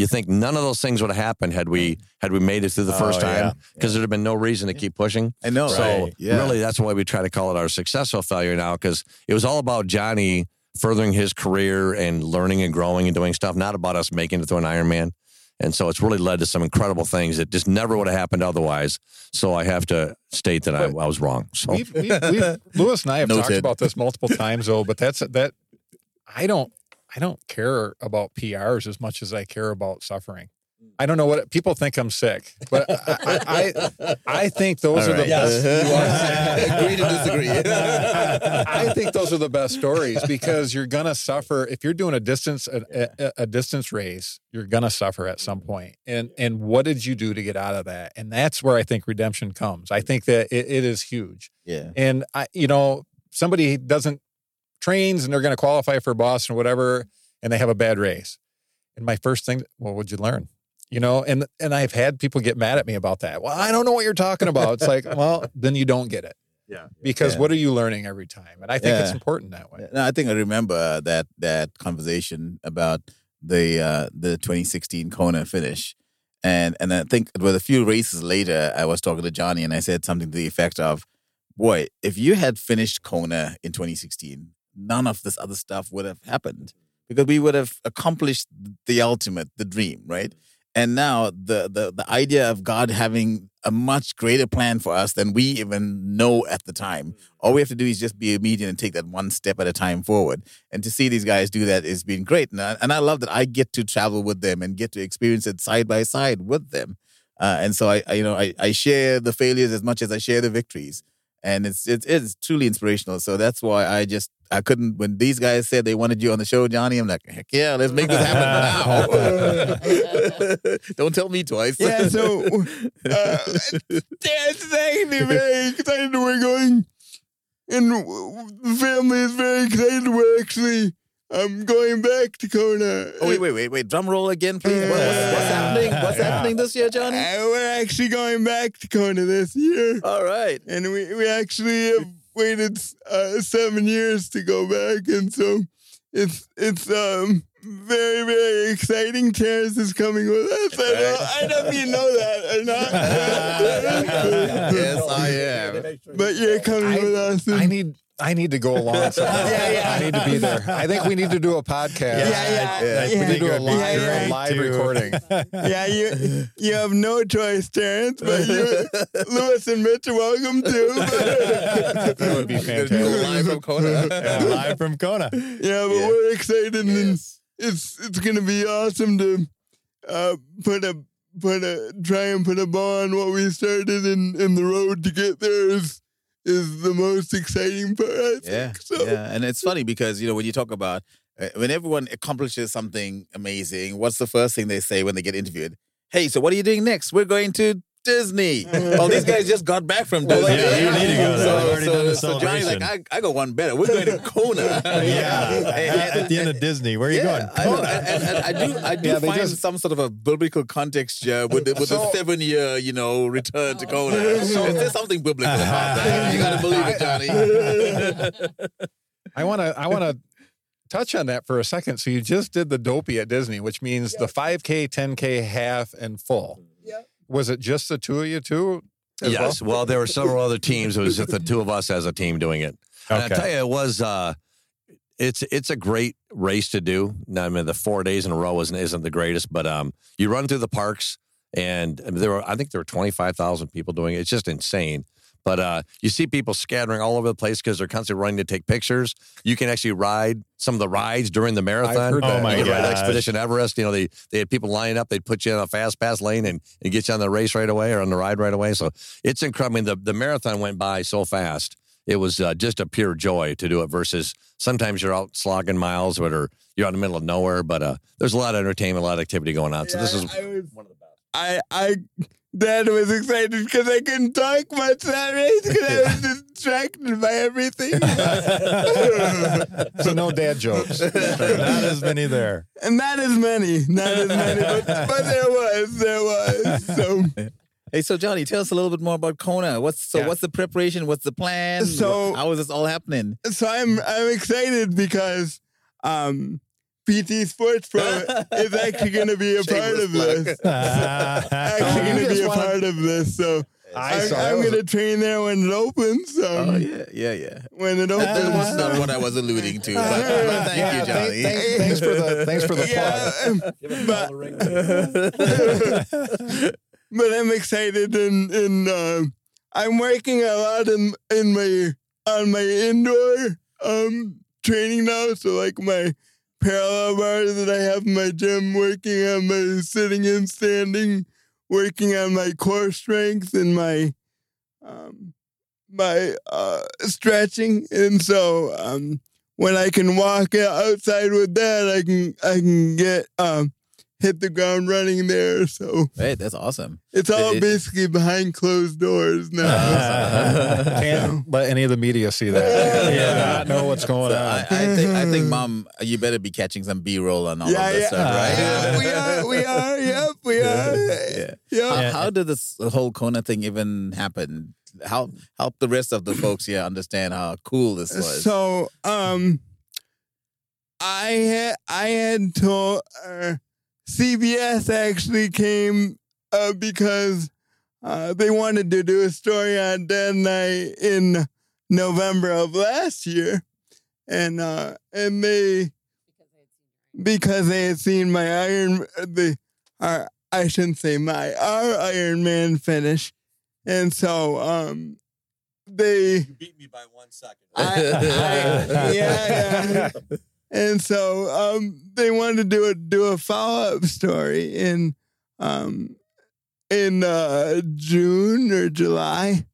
think none of those things would have happened had we made it through the first time, because there'd have been no reason to keep pushing. I know. So really, that's why we try to call it our successful failure now, because it was all about Johnny furthering his career and learning and growing and doing stuff, not about us making it through an Ironman. And so it's really led to some incredible things that just never would have happened otherwise. So I have to state that I was wrong. So Lewis and I have talked about this multiple times, though. But that. I don't care about PRs as much as I care about suffering. I don't know what people think. I'm sick, but I think those are the best. Agree to disagree. I think those are the best stories because you're gonna suffer if you're doing a distance race. You're gonna suffer at some point, and what did you do to get out of that? And that's where I think redemption comes. I think that it is huge. Yeah, and somebody doesn't trains and they're gonna qualify for Boston or whatever, and they have a bad race. And my first thing, well, what'd you learn? You know, and I've had people get mad at me about that. Well, I don't know what you're talking about. It's like, well, then you don't get it. Yeah. Because what are you learning every time? And I think it's important that way. No, I think I remember that conversation about the 2016 Kona finish. And I think it was a few races later, I was talking to Johnny and I said something to the effect of, boy, if you had finished Kona in 2016, none of this other stuff would have happened because we would have accomplished the ultimate, the dream, right? And now the idea of God having a much greater plan for us than we even know at the time. All we have to do is just be obedient and take that one step at a time forward. And to see these guys do that has been great. And I love that I get to travel with them and get to experience it side by side with them. And so I share the failures as much as I share the victories. And it's truly inspirational. So that's why I couldn't, when these guys said they wanted you on the show, Johnny, I'm like, heck yeah, let's make this happen now. Don't tell me twice. Yeah, so that's exactly very excited we're going. And the family is very excited we're actually going back to Kona. Oh, wait. Drum roll again, please. What's happening? What's happening this year, Johnny? We're actually going back to Kona this year. All right. And we actually have waited 7 years to go back. And so it's very, very exciting. Terrence is coming with us. I don't know if you know that or not. Yes, I am. But you're coming with us. I need to go along. I need to be there. I think we need to do a podcast. Yeah. We need to do a live recording. Yeah, you have no choice, Terrence. But Lewis and Mitch, welcome too. That would be fantastic. Live from Kona. Yeah, but we're excited, and it's gonna be awesome to put a bow on what we started, and the road to get there is the most exciting part, I think. So. Yeah, and it's funny because, when you talk about, when everyone accomplishes something amazing, what's the first thing they say when they get interviewed? Hey, so what are you doing next? We're going to Disney. Well, these guys just got back from Disney. You need to go there. So Johnny's like, I got one better. We're going to Kona. At the end of Disney. Where are you going? Kona. I do find some sort of a biblical context here with the 7-year, return to Kona. So is there something biblical about that? You got to believe it, Johnny. I want to touch on that for a second. So you just did the dopey at Disney, which means the 5K, 10K, half, and full. Was it just the two of you two? Yes. Well, there were several other teams. It was just the two of us as a team doing it. Okay. And I tell you, it was it's a great race to do. Now, I mean, the 4 days in a row isn't the greatest, but you run through the parks, and I think there were 25,000 people doing it. It's just insane. But you see people scattering all over the place because they're constantly running to take pictures. You can actually ride some of the rides during the marathon. I've heard that. Oh, my God. Expedition Everest. They had people lining up. They'd put you in a fast-pass lane and get you on the race right away or on the ride right away. So it's incredible. I mean, the marathon went by so fast. It was just a pure joy to do it versus sometimes you're out slogging miles or you're out in the middle of nowhere. But there's a lot of entertainment, a lot of activity going on. Yeah, so this is one of the best. Dad was excited because I couldn't talk much that race because I was distracted by everything. So no dad jokes. Not as many there. And not as many, but there was. So. Hey, so Johnny, tell us a little bit more about Kona. What's the preparation? What's the plan? So how is this all happening? So I'm excited because PT Sports Pro is actually going to be a part of this. So I'm going to train there when it opens. When it opens. That's not what I was alluding to. But thank you, Johnny. Thanks for the plug. But I'm excited, and I'm working a lot on my indoor training now. So like my parallel bars that I have in my gym, working on my sitting and standing, working on my core strength and my stretching. And so when I can walk outside with that, I can get hit the ground running there. So hey, that's awesome. It's all basically behind closed doors now. Can't let any of the media see that. Not know what's going on. I think, Mom, you better be catching some B-roll on all of this stuff, right? We are. Yep, we are. Yeah. Yep. How did this whole Kona thing even happen? Help the rest of the folks here understand how cool this was. So, I had told CBS actually came because they wanted to do a story on Dad and I in November of last year, and they had seen my our Ironman finish, and so they you beat me by 1 second. Yeah. And so they wanted to do a follow-up story in June or July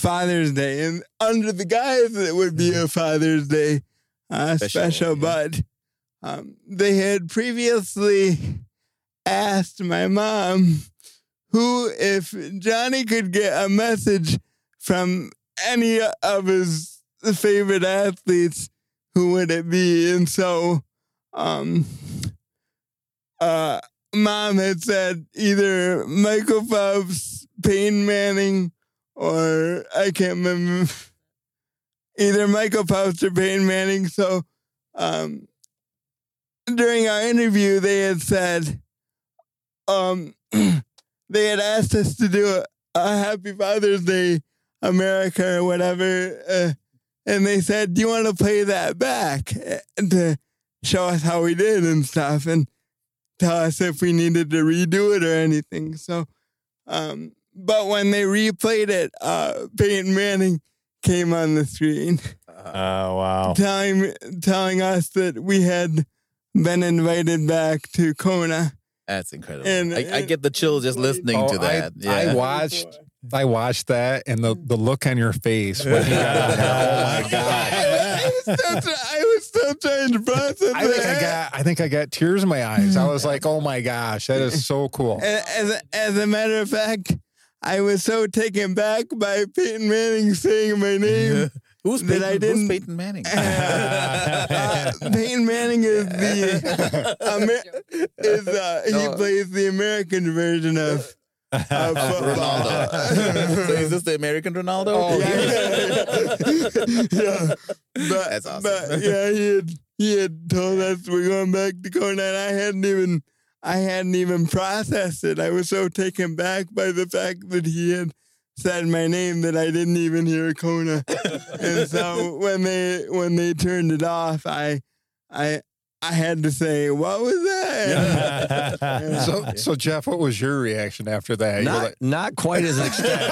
Father's Day. And under the guise that it would be a Father's Day special, but they had previously asked my mom who, if Johnny could get a message from any of his favorite athletes, who would it be? And so Mom had said either Michael Phelps, Peyton Manning, or I can't remember, either Michael Phelps or Peyton Manning. So during our interview, they had said, they had asked us to do a Happy Father's Day America or whatever. And they said, do you want to play that back to show us how we did and stuff and tell us if we needed to redo it or anything? So, but when they replayed it, Peyton Manning came on the screen. Wow. Telling us that we had been invited back to Kona. That's incredible. And, I get the chills just listening to that. I watched that, and the look on your face. When you got oh, my God. I was still trying to process I think I got tears in my eyes. I was like, oh, my gosh, that is so cool. As a matter of fact, I was so taken back by Peyton Manning saying my name. Who's Peyton Manning? Peyton Manning is he plays the American version of Ronaldo. So is this the American Ronaldo? Oh, yeah. Yeah. But, that's awesome. But yeah, he had told us we're going back to Kona, and I hadn't even processed it. I was so taken back by the fact that he had said my name that I didn't even hear Kona. And so when they turned it off, I had to say, what was that? Yeah. So Jeff, what was your reaction after that? Not quite as ecstatic.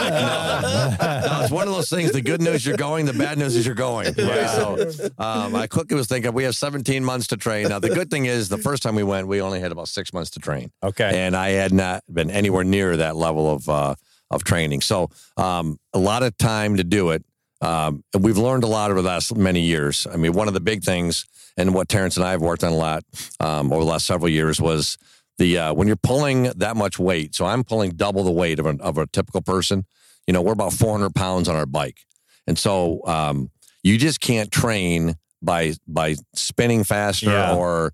No, it's one of those things. The good news, you're going. The bad news is you're going. Right? So I quickly was thinking, we have 17 months to train. Now, the good thing is the first time we went, we only had about 6 months to train. Okay. And I had not been anywhere near that level of training. So a lot of time to do it. And we've learned a lot over the last many years. I mean, one of the big things, and what Terrence and I have worked on a lot over the last several years, was the when you're pulling that much weight. So I'm pulling double the weight of a typical person. You know, we're about 400 pounds on our bike. And so you just can't train by spinning faster or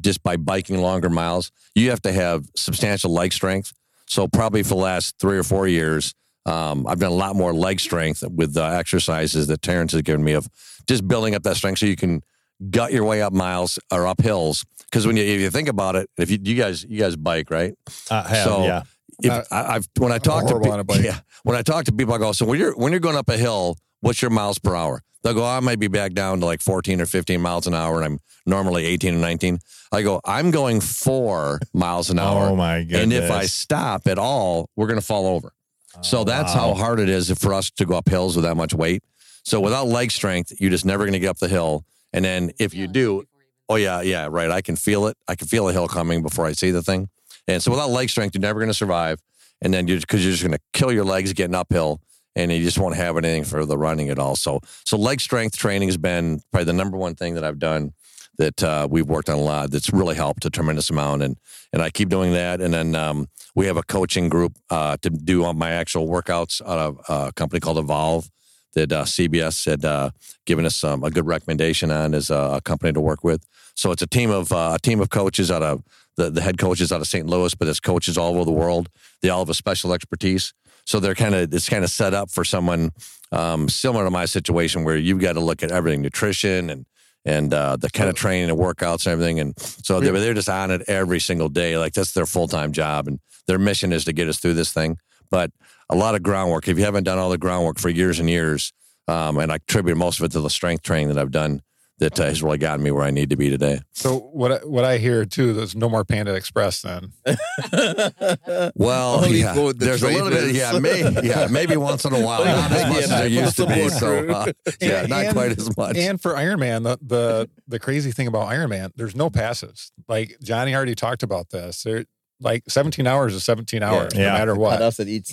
just by biking longer miles. You have to have substantial leg strength. So probably for the last 3 or 4 years, I've done a lot more leg strength with the exercises that Terrence has given me of just building up that strength so you can gut your way up miles or up hills. Because if you think about it, if you guys bike, right? Yeah. When I talk to people, I go, so when you're going up a hill, what's your miles per hour? They'll go, I might be back down to like 14 or 15 miles an hour, and I'm normally 18 or 19. I go, I'm going 4 miles an hour. Oh my goodness. And if I stop at all, we're going to fall over. So that's how hard it is for us to go up hills with that much weight. So without leg strength, you're just never going to get up the hill. And then if you do, right, I can feel it. I can feel a hill coming before I see the thing. And so without leg strength, you're never going to survive. And then you're just going to kill your legs getting uphill, and you just won't have anything for the running at all. So leg strength training has been probably the number one thing that I've done that we've worked on a lot that's really helped a tremendous amount. And I keep doing that. And then we have a coaching group to do on my actual workouts out of a company called Evolve that CBS had given us a good recommendation on as a company to work with. So it's a team of coaches out of the head coaches out of St. Louis, but there's coaches all over the world. They all have a special expertise. So it's kind of set up for someone similar to my situation where you've got to look at everything, nutrition and the kind of training and workouts and everything. And so they're just on it every single day. Like that's their full-time job. And their mission is to get us through this thing. But a lot of groundwork. If you haven't done all the groundwork for years and years, and I attribute most of it to the strength training that I've done that has really gotten me where I need to be today. So what I hear, too, there's no more Panda Express then. Well, yeah, there's a little bit, maybe once in a while. Not as much as there used to be, so not quite as much. And for Ironman, the crazy thing about Ironman, there's no passes. Like Johnny already talked about this. There, like 17 hours is 17 hours, no matter what.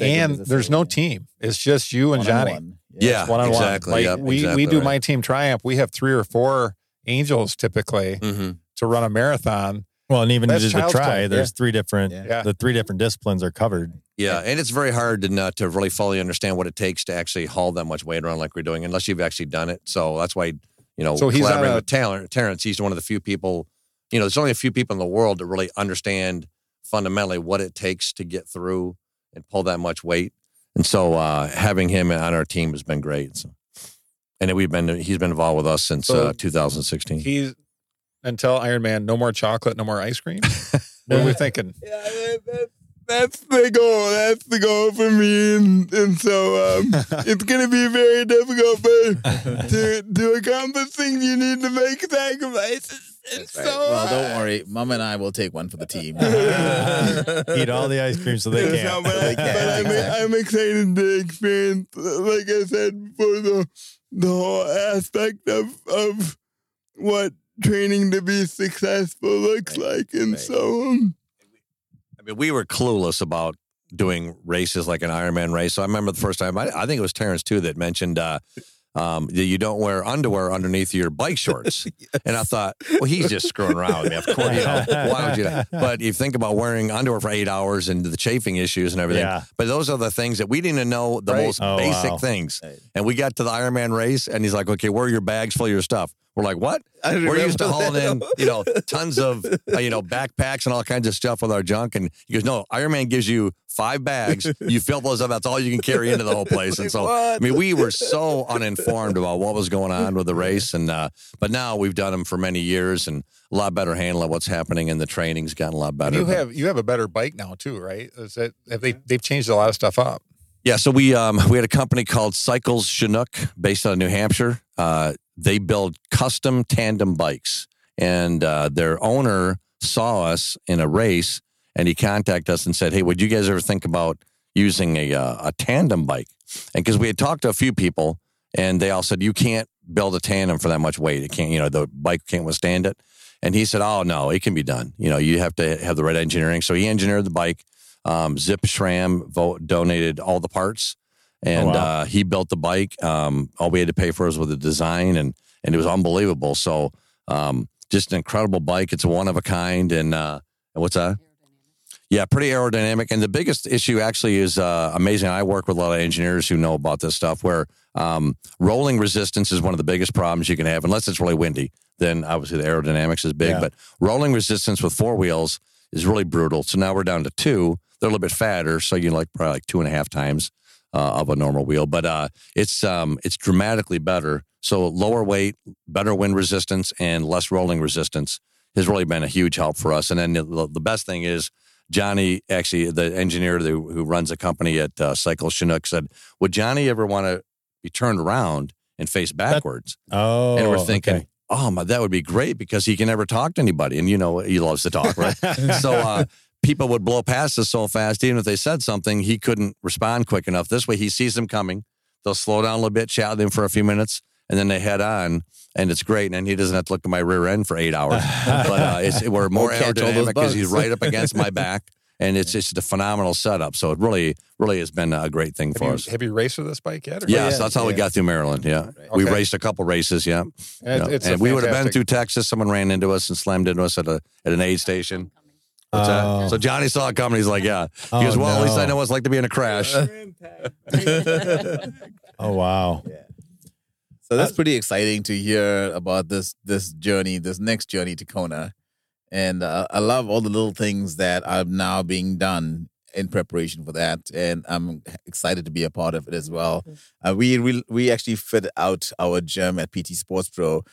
And there's no team. It's just you and Johnny. Yeah, one-on-one. Exactly. Like we do My Team Triumph. We have 3 or 4 angels typically to run a marathon. Well, and even just to try, there's 3 different, the 3 different disciplines are covered. Yeah. And it's very hard to not to really fully understand what it takes to actually haul that much weight around like we're doing, unless you've actually done it. So that's why, you know, so collaborating with Terrence, he's one of the few people, you know, there's only a few people in the world that really understand fundamentally what it takes to get through and pull that much weight. And so having him on our team has been great. So, and he's been involved with us since 2016. He's until Ironman, no more chocolate, no more ice cream. What are we thinking? Yeah, that's the goal. That's the goal for me. And so it's going to be very difficult to accomplish things. You need to make sacrifices. That's right. Well, don't worry. Mom and I will take one for the team. Eat all the ice cream so they can. No, I'm excited to experience, like I said before, the whole aspect of what training to be successful looks like. And so... I mean, we were clueless about doing races like an Ironman race. So I remember the first time, I think it was Terrence, too, that mentioned... you don't wear underwear underneath your bike shorts. And I thought, well, he's just screwing around with me. Of course, you know, why would you not? But you think about wearing underwear for 8 hours and the chafing issues and everything. Yeah. But those are the things that we didn't even know the most basic things. And we got to the Ironman race and he's like, okay, where are your bags full of your stuff? We're like, what? We're used to hauling in, you know, tons of, you know, backpacks and all kinds of stuff with our junk. And he goes, no, Ironman gives you 5 bags. You fill those up. That's all you can carry into the whole place. And so, I mean, we were so uninformed about what was going on with the race. And, but now we've done them for many years and a lot better handle of what's happening. And the training's gotten a lot better. And you have a better bike now too, right? Is that, they've changed a lot of stuff up. Yeah. So we had a company called Cycles Chinook based out of New Hampshire. They build custom tandem bikes, and their owner saw us in a race, and he contacted us and said, hey, would you guys ever think about using a tandem bike? And because we had talked to a few people, and they all said, you can't build a tandem for that much weight. It can't, you know, the bike can't withstand it. And he said, oh, no, it can be done. You know, you have to have the right engineering. So he engineered the bike. Zip Shram donated all the parts. And he built the bike. All we had to pay for was with the design, and it was unbelievable. So just an incredible bike. It's one of a kind. And what's that? Yeah, pretty aerodynamic. And the biggest issue actually is amazing. I work with a lot of engineers who know about this stuff, where rolling resistance is one of the biggest problems you can have, unless it's really windy. Then obviously the aerodynamics is big. Yeah. But rolling resistance with 4 wheels is really brutal. So now we're down to 2. They're a little bit fatter, so you like probably like 2.5 times. Of a normal wheel, but it's dramatically better. So lower weight, better wind resistance, and less rolling resistance has really been a huge help for us. And then the best thing is Johnny, actually the engineer who runs a company at Cycle Chinook, said, would Johnny ever want to be turned around and face backwards? And we're thinking, oh my, that would be great, because he can never talk to anybody, and you know he loves to talk, right? So people would blow past us so fast, even if they said something, he couldn't respond quick enough. This way, he sees them coming. They'll slow down a little bit, chat with him for a few minutes, and then they head on, and it's great. And then he doesn't have to look at my rear end for 8 hours. But we're more aerodynamic because he's right up against my back, and it's just a phenomenal setup. So it really, really has been a great thing for us. Have you raced with this bike yet? Yeah, so that's how we got through Maryland, We raced a couple races, And we would have been through Texas. Someone ran into us and slammed into us at an aid station. So Johnny saw it coming. He's like, He goes, at least I know what it's like to be in a crash. Oh, wow. Yeah. So that's pretty exciting to hear about this journey, this next journey to Kona. And I love all the little things that are now being done in preparation for that. And I'm excited to be a part of it as well. We actually fit out our gym at PT Sports Pro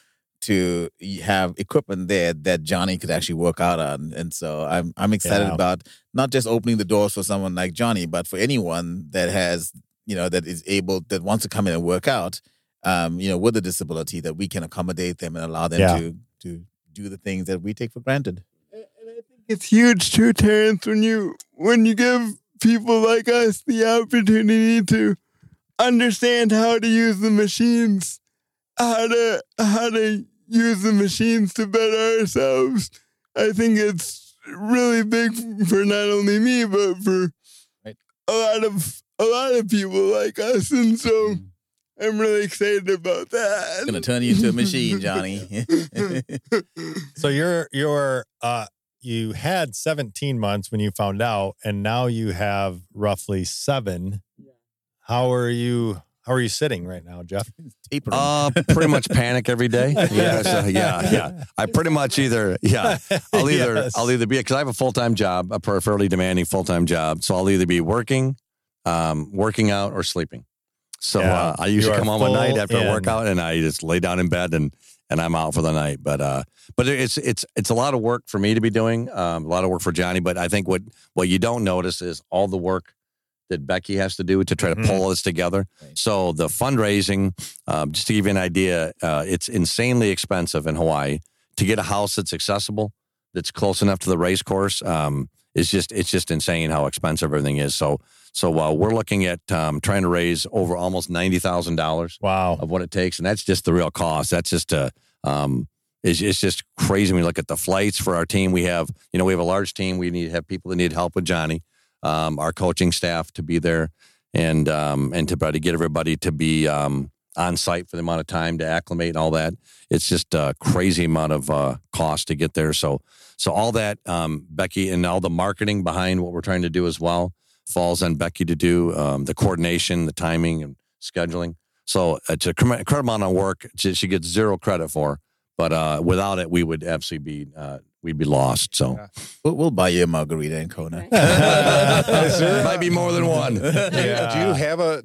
to have equipment there that Johnny could actually work out on. And so I'm excited about not just opening the doors for someone like Johnny, but for anyone that has, you know, that wants to come in and work out, you know, with a disability, that we can accommodate them and allow them to do the things that we take for granted. And I think it's huge too, Terrence, when you give people like us the opportunity to understand how to use the machines, how to use the machines to better ourselves. I think it's really big for not only me, but for a lot of people like us. And so I'm really excited about that. It's going to turn you into a machine, Johnny. So you had 17 months when you found out, and now you have roughly 7. Yeah. How are you sitting right now, Jeff? Pretty much panic every day. Yeah, so, yeah. I pretty much I'll either be, because I have a full-time job, a fairly demanding full-time job. So I'll either be working, working out, or sleeping. So I usually come home one night after a workout, and I just lay down in bed and I'm out for the night. But it's a lot of work for me to be doing, a lot of work for Johnny. But I think what you don't notice is all the work that Becky has to do to try to pull all this together. Right. So the fundraising, just to give you an idea, it's insanely expensive in Hawaii to get a house that's accessible, that's close enough to the race course. It's just insane how expensive everything is. So we're looking at trying to raise over almost $90,000. Wow. Of what it takes, and that's just the real cost. That's just it's just crazy. When we look at the flights for our team, we have a large team. We need to have people that need help with Johnny. Our coaching staff to be there, and to try to get everybody to be on site for the amount of time to acclimate and all that. It's just a crazy amount of cost to get there. So all that, Becky, and all the marketing behind what we're trying to do as well falls on Becky to do, the coordination, the timing, and scheduling. So it's an incredible amount of work she gets zero credit for, but without it, we would absolutely be... we'd be lost. So we'll buy you a margarita in Kona. Might be more than one. Yeah.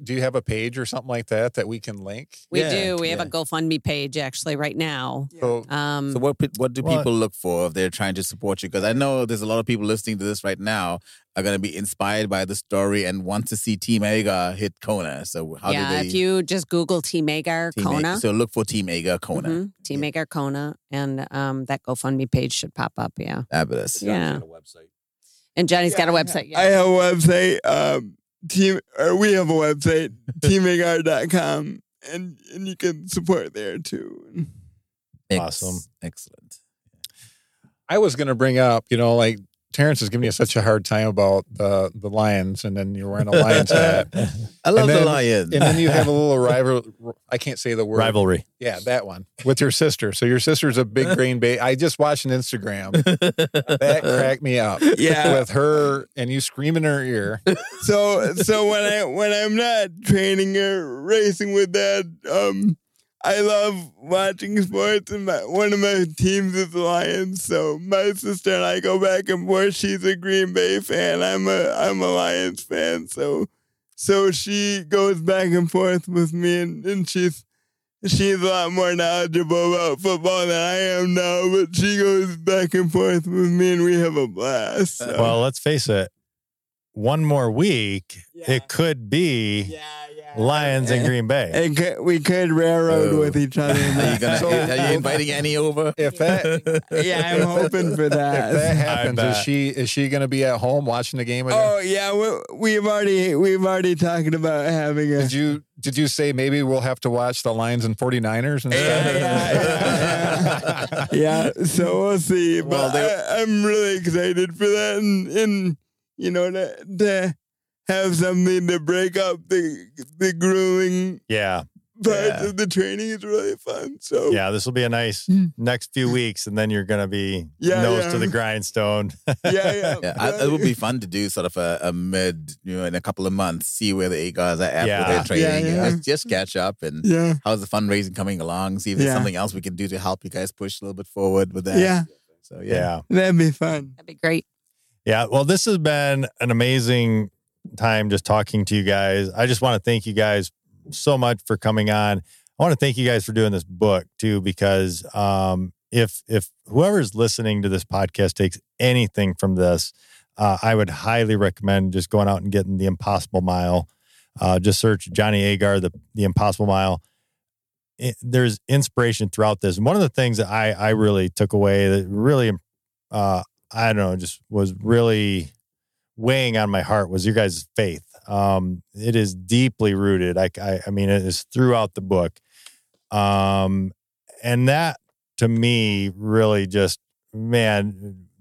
Do you have a page or something like that we can link? We do. We have a GoFundMe page actually right now. Yeah. So what do people look for if they're trying to support you? Because I know there's a lot of people listening to this right now are going to be inspired by the story and want to see Team Agar hit Kona. So how do they... Yeah, if you just Google Team Agar Kona. So look for Team Agar Kona. Mm-hmm. Team Agar Kona. And that GoFundMe page should pop up, Fabulous. Johnny's got a website. And Johnny's got a website, I have a website. We have a website, teamagar.com. And you can support there, too. Awesome. Excellent. I was going to bring up, Terrence is giving you such a hard time about the Lions, and then you're wearing a Lions hat. I love the Lions. And then you have a little rivalry. Yeah, that one. With your sister. So your sister's a big Green Bay. I just watched an Instagram. That cracked me up. Yeah. With her, and you scream in her ear. So when I'm not training or racing with that, I love watching sports, and one of my teams is the Lions. So my sister and I go back and forth. She's a Green Bay fan. I'm a Lions fan. So she goes back and forth with me, and she's a lot more knowledgeable about football than I am now. But she goes back and forth with me, and we have a blast. So. Well, let's face it. One more week, it could be Lions and Green Bay. We could railroad with each other. Are you inviting Annie over? If that, I'm hoping for that. If that happens, is she going to be at home watching the game? We've already talked about having a. Did you say maybe we'll have to watch the Lions and 49ers instead? Yeah. So we'll see. But I'm really excited for that, and to have something to break up the grueling parts of the training is really fun. So this will be a nice next few weeks, and then you're going to be nose to the grindstone. It would be fun to do sort of a mid, in a couple of months, see where the Agars are after their training. Just catch up and how's the fundraising coming along, see if there's something else we can do to help you guys push a little bit forward with that. Yeah. So that'd be fun. That'd be great. Yeah, well, this has been an amazing time just talking to you guys. I just want to thank you guys so much for coming on. I want to thank you guys for doing this book, too, because if whoever's listening to this podcast takes anything from this, I would highly recommend just going out and getting The Impossible Mile. Just search Johnny Agar, The Impossible Mile. There's inspiration throughout this. And one of the things that I really took away that really just was really weighing on my heart was your guys' faith. It is deeply rooted. I mean, it is throughout the book. And that to me really just,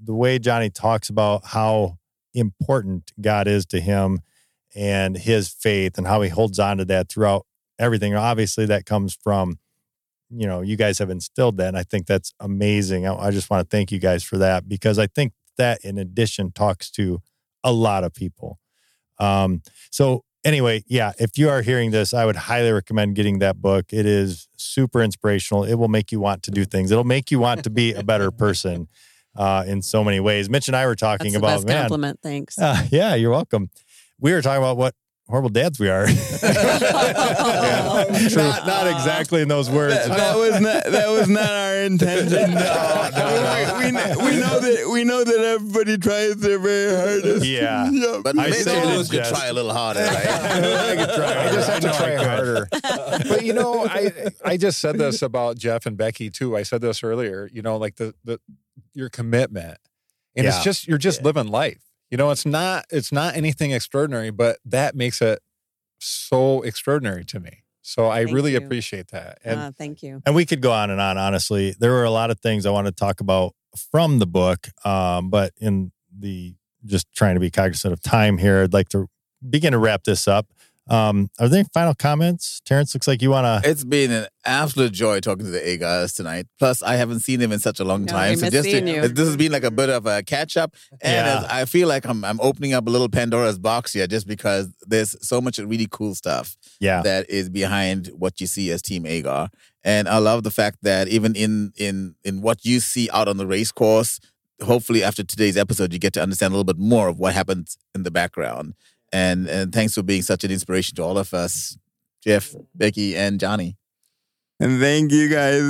the way Johnny talks about how important God is to him and his faith and how he holds on to that throughout everything. Obviously, that comes from, you know, you guys have instilled that. And I think that's amazing. I just want to thank you guys for that, because I think that, in addition, talks to a lot of people. So anyway, yeah, if you are hearing this, I would highly recommend getting that book. It is super inspirational. It will make you want to do things. It'll make you want to be a better person in so many ways. Mitch and I were talking about, that's the best compliment, thanks. Yeah, you're welcome. We were talking about what horrible dads we are. Yeah, not exactly in those words. That was not our intention. No. We know that everybody tries their very hardest. Yeah, yep. But maybe those could try a little harder. I just have to try harder. But you know, I just said this about Jeff and Becky too. I said this earlier. You know, like your commitment, and it's just you're living life. You know, it's not anything extraordinary, but that makes it so extraordinary to me. So I really appreciate that. And thank you. And we could go on and on, honestly. There were a lot of things I want to talk about from the book, but in the just trying to be cognizant of time here, I'd like to begin to wrap this up. Are there any final comments? Terrence, looks like you want to... It's been an absolute joy talking to the Agars tonight. Plus, I haven't seen them in such a long time. So this has been like a bit of a catch-up. And I feel like I'm opening up a little Pandora's box here, just because there's so much really cool stuff that is behind what you see as Team Agar. And I love the fact that even in what you see out on the race course, hopefully after today's episode, you get to understand a little bit more of what happens in the background. And thanks for being such an inspiration to all of us, Jeff, Becky, and Johnny. And thank you guys.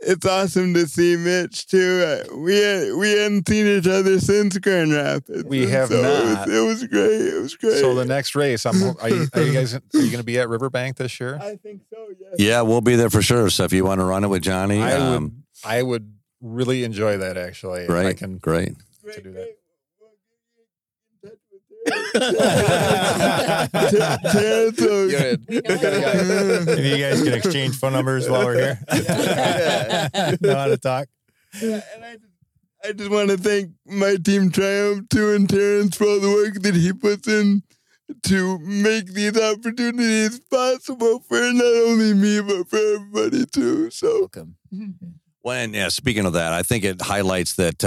It's awesome to see Mitch too. We hadn't seen each other since Grand Rapids. We have not. It was great. So the next race, are you going to be at Riverbank this year? I think so. Yes. Yeah, we'll be there for sure. So if you want to run it with Johnny, I would really enjoy that. Actually, right? Great to do that. If you guys can exchange phone numbers while we're here. Know how to talk. Yeah, and I just want to thank My Team Triumph too, and Terrence, for all the work that he puts in to make these opportunities possible for not only me but for everybody too. So welcome. Well, and speaking of that, I think it highlights that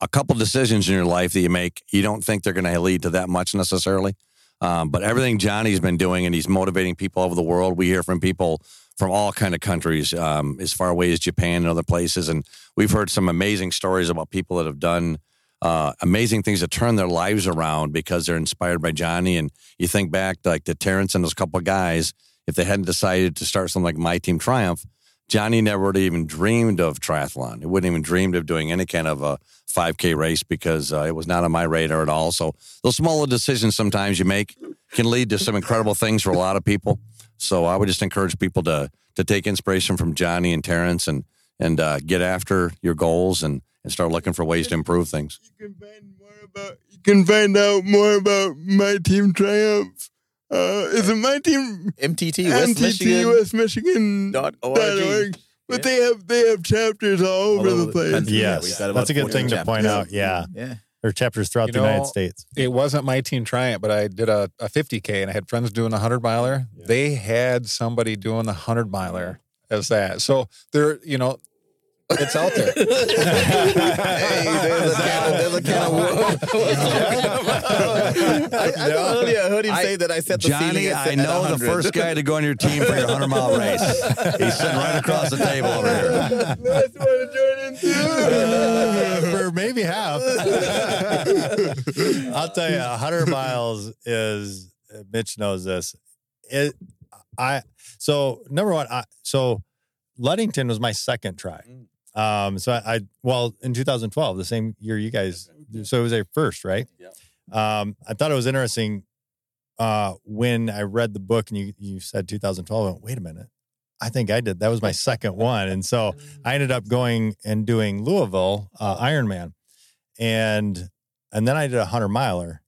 a couple decisions in your life that you make, you don't think they're going to lead to that much necessarily. But everything Johnny's been doing, and he's motivating people over the world. We hear from people from all kind of countries, as far away as Japan and other places. And we've heard some amazing stories about people that have done amazing things to turn their lives around because they're inspired by Johnny. And you think back like to Terrence and those couple of guys, if they hadn't decided to start something like My Team Triumph, Johnny never would have even dreamed of triathlon. He wouldn't even dreamed of doing any kind of a 5K race because it was not on my radar at all. So those smaller decisions sometimes you make can lead to some incredible things for a lot of people. So I would just encourage people to take inspiration from Johnny and Terrence and get after your goals and start looking for ways to improve things. You can find out more about My Team Triumph. Is it My Team? MTT, WestMichigan.org. But they have chapters all over the place. Yes, that's a good thing to point out. Yeah. Or chapters throughout the United States. It wasn't My Team Triumph, but I did a 50K, and I had friends doing a 100-miler. Yeah. They had somebody doing the 100-miler as that. So they're, you know, it's out there. Hey, there's a can of worms. I heard him say that I set the Johnny, ceiling at 700. I know the first guy to go on your team for your 100-mile race. He's sitting right across the table over here. That's what I joined in too. For maybe half. I'll tell you, 100 miles is, Mitch knows this. So Ludington was my second try. So in 2012, the same year you guys, so it was their first, right? Yeah. I thought it was interesting when I read the book and you said 2012, I went, wait a minute, I think I did. That was my second one. And so I ended up going and doing Louisville Ironman. And then I did 100-miler.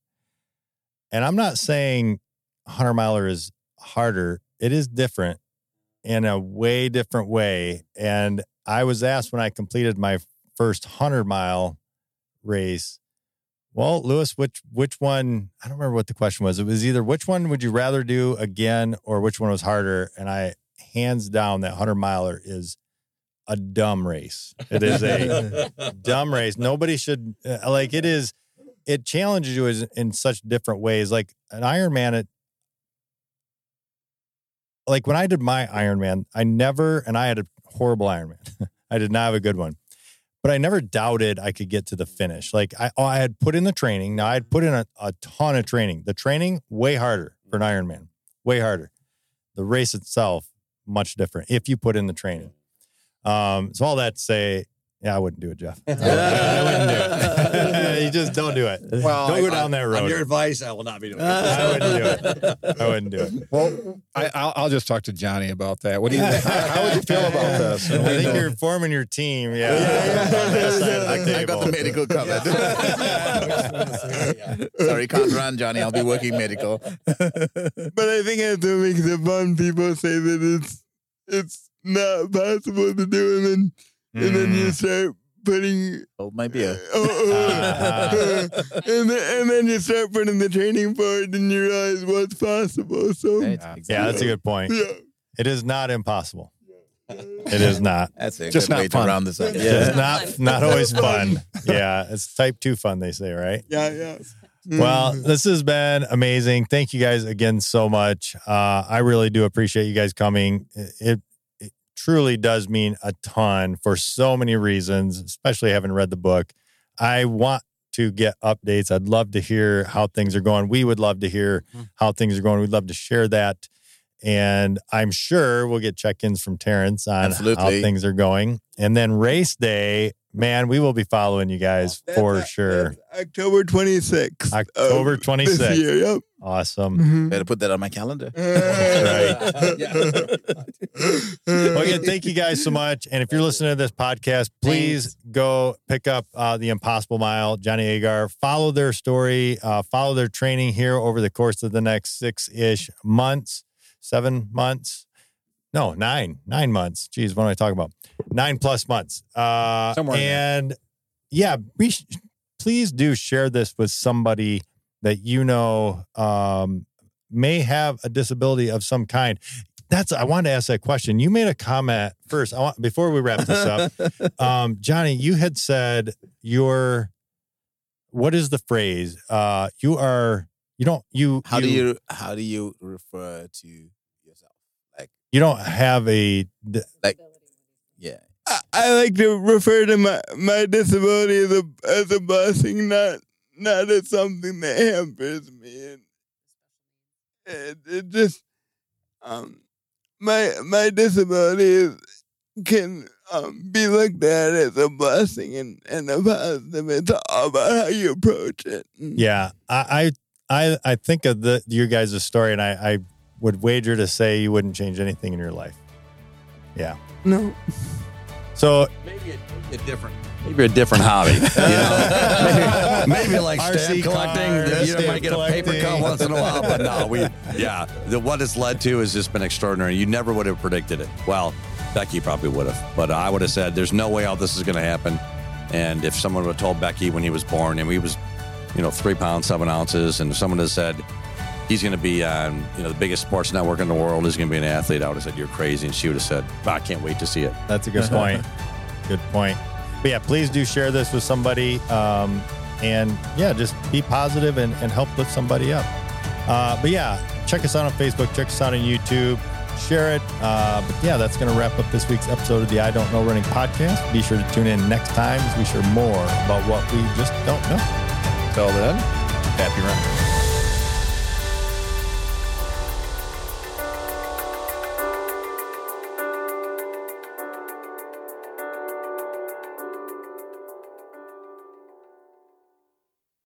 And I'm not saying 100-miler is harder. It is different. In a way different way. And I was asked when I completed my first 100-mile race. Well, Lewis, which one, I don't remember what the question was. It was either which one would you rather do again or which one was harder? And I, hands down, that 100 miler is a dumb race. It is a dumb race. Nobody should, like it is, it challenges you in such different ways. Like an Ironman, like when I did my Ironman, I never, and I had a horrible Ironman. I did not have a good one. But I never doubted I could get to the finish. Like I had put in the training. Now I had put in a ton of training. The training, way harder for an Ironman, way harder. The race itself, much different if you put in the training. So all that to say, yeah, I wouldn't do it, Jeff. I wouldn't do it. You just don't do it. Well, don't go down that road. On your advice, I will not be doing it. I wouldn't do it. Well, I'll just talk to Johnny about that. What do you? How would you feel about this? I think you're forming your team. Yeah. I got the medical covered. Yeah. Sorry, can't run, Johnny. I'll be working medical. But I think after weeks of fun, people say that it's not possible to do it. And then you start putting... Hold my beer. And then you start putting the training forward and you realize what's possible. So yeah, that's a good point. Yeah. It is not impossible. It is not. That's a just good not way fun. To round this up. Yeah. It's not always fun. Yeah, it's type 2 fun, they say, right? Yeah. Well, this has been amazing. Thank you guys again so much. I really do appreciate you guys coming. It truly does mean a ton for so many reasons, especially having read the book. I want to get updates. I'd love to hear how things are going. We would love to hear how things are going. We'd love to share that. And I'm sure we'll get check-ins from Terrence on Absolutely. How things are going. And then race day, man, we will be following you guys for sure. October 26th. October 26th. This year, yep. Awesome. Mm-hmm. Better put that on my calendar. That's right. Well, again, thank you guys so much. And if you're listening to this podcast, please go pick up The Impossible Mile, Johnny Agar. Follow their story. Follow their training here over the course of the next 9 months. Geez, what am I talking about? 9+ months. Somewhere. And yeah, please do share this with somebody that you know may have a disability of some kind. I wanted to ask that question. You made a comment first. Before we wrap this up, Johnny, you had said what is the phrase? How do you refer to yourself? Like you don't have a like. Yeah, I like to refer to my disability as a blessing, not as something that hampers me. And it just my disability can be looked at as a blessing and a positive. It's all about how you approach it. Yeah, I think of your guys' story, and I would wager to say you wouldn't change anything in your life. Yeah. No. So maybe a different hobby. You know? maybe like stamp collecting. You might get a paper cut once in a while, but no, what it's led to has just been extraordinary. You never would have predicted it. Well, Becky probably would have, but I would have said there's no way all this is going to happen. And if someone would have told Becky when he was born, and he was, 3 pounds, 7 ounces, and someone has said he's going to be on, the biggest sports network in the world, he's going to be an athlete, I would have said, you're crazy. And she would have said, I can't wait to see it. That's a good point. Good point. But yeah, please do share this with somebody. And yeah, just be positive and help lift somebody up. But yeah, check us out on Facebook, check us out on YouTube, share it. But yeah, that's going to wrap up this week's episode of the I Don't Know Running podcast. Be sure to tune in next time as we share more about what we just don't know. Until then, happy running.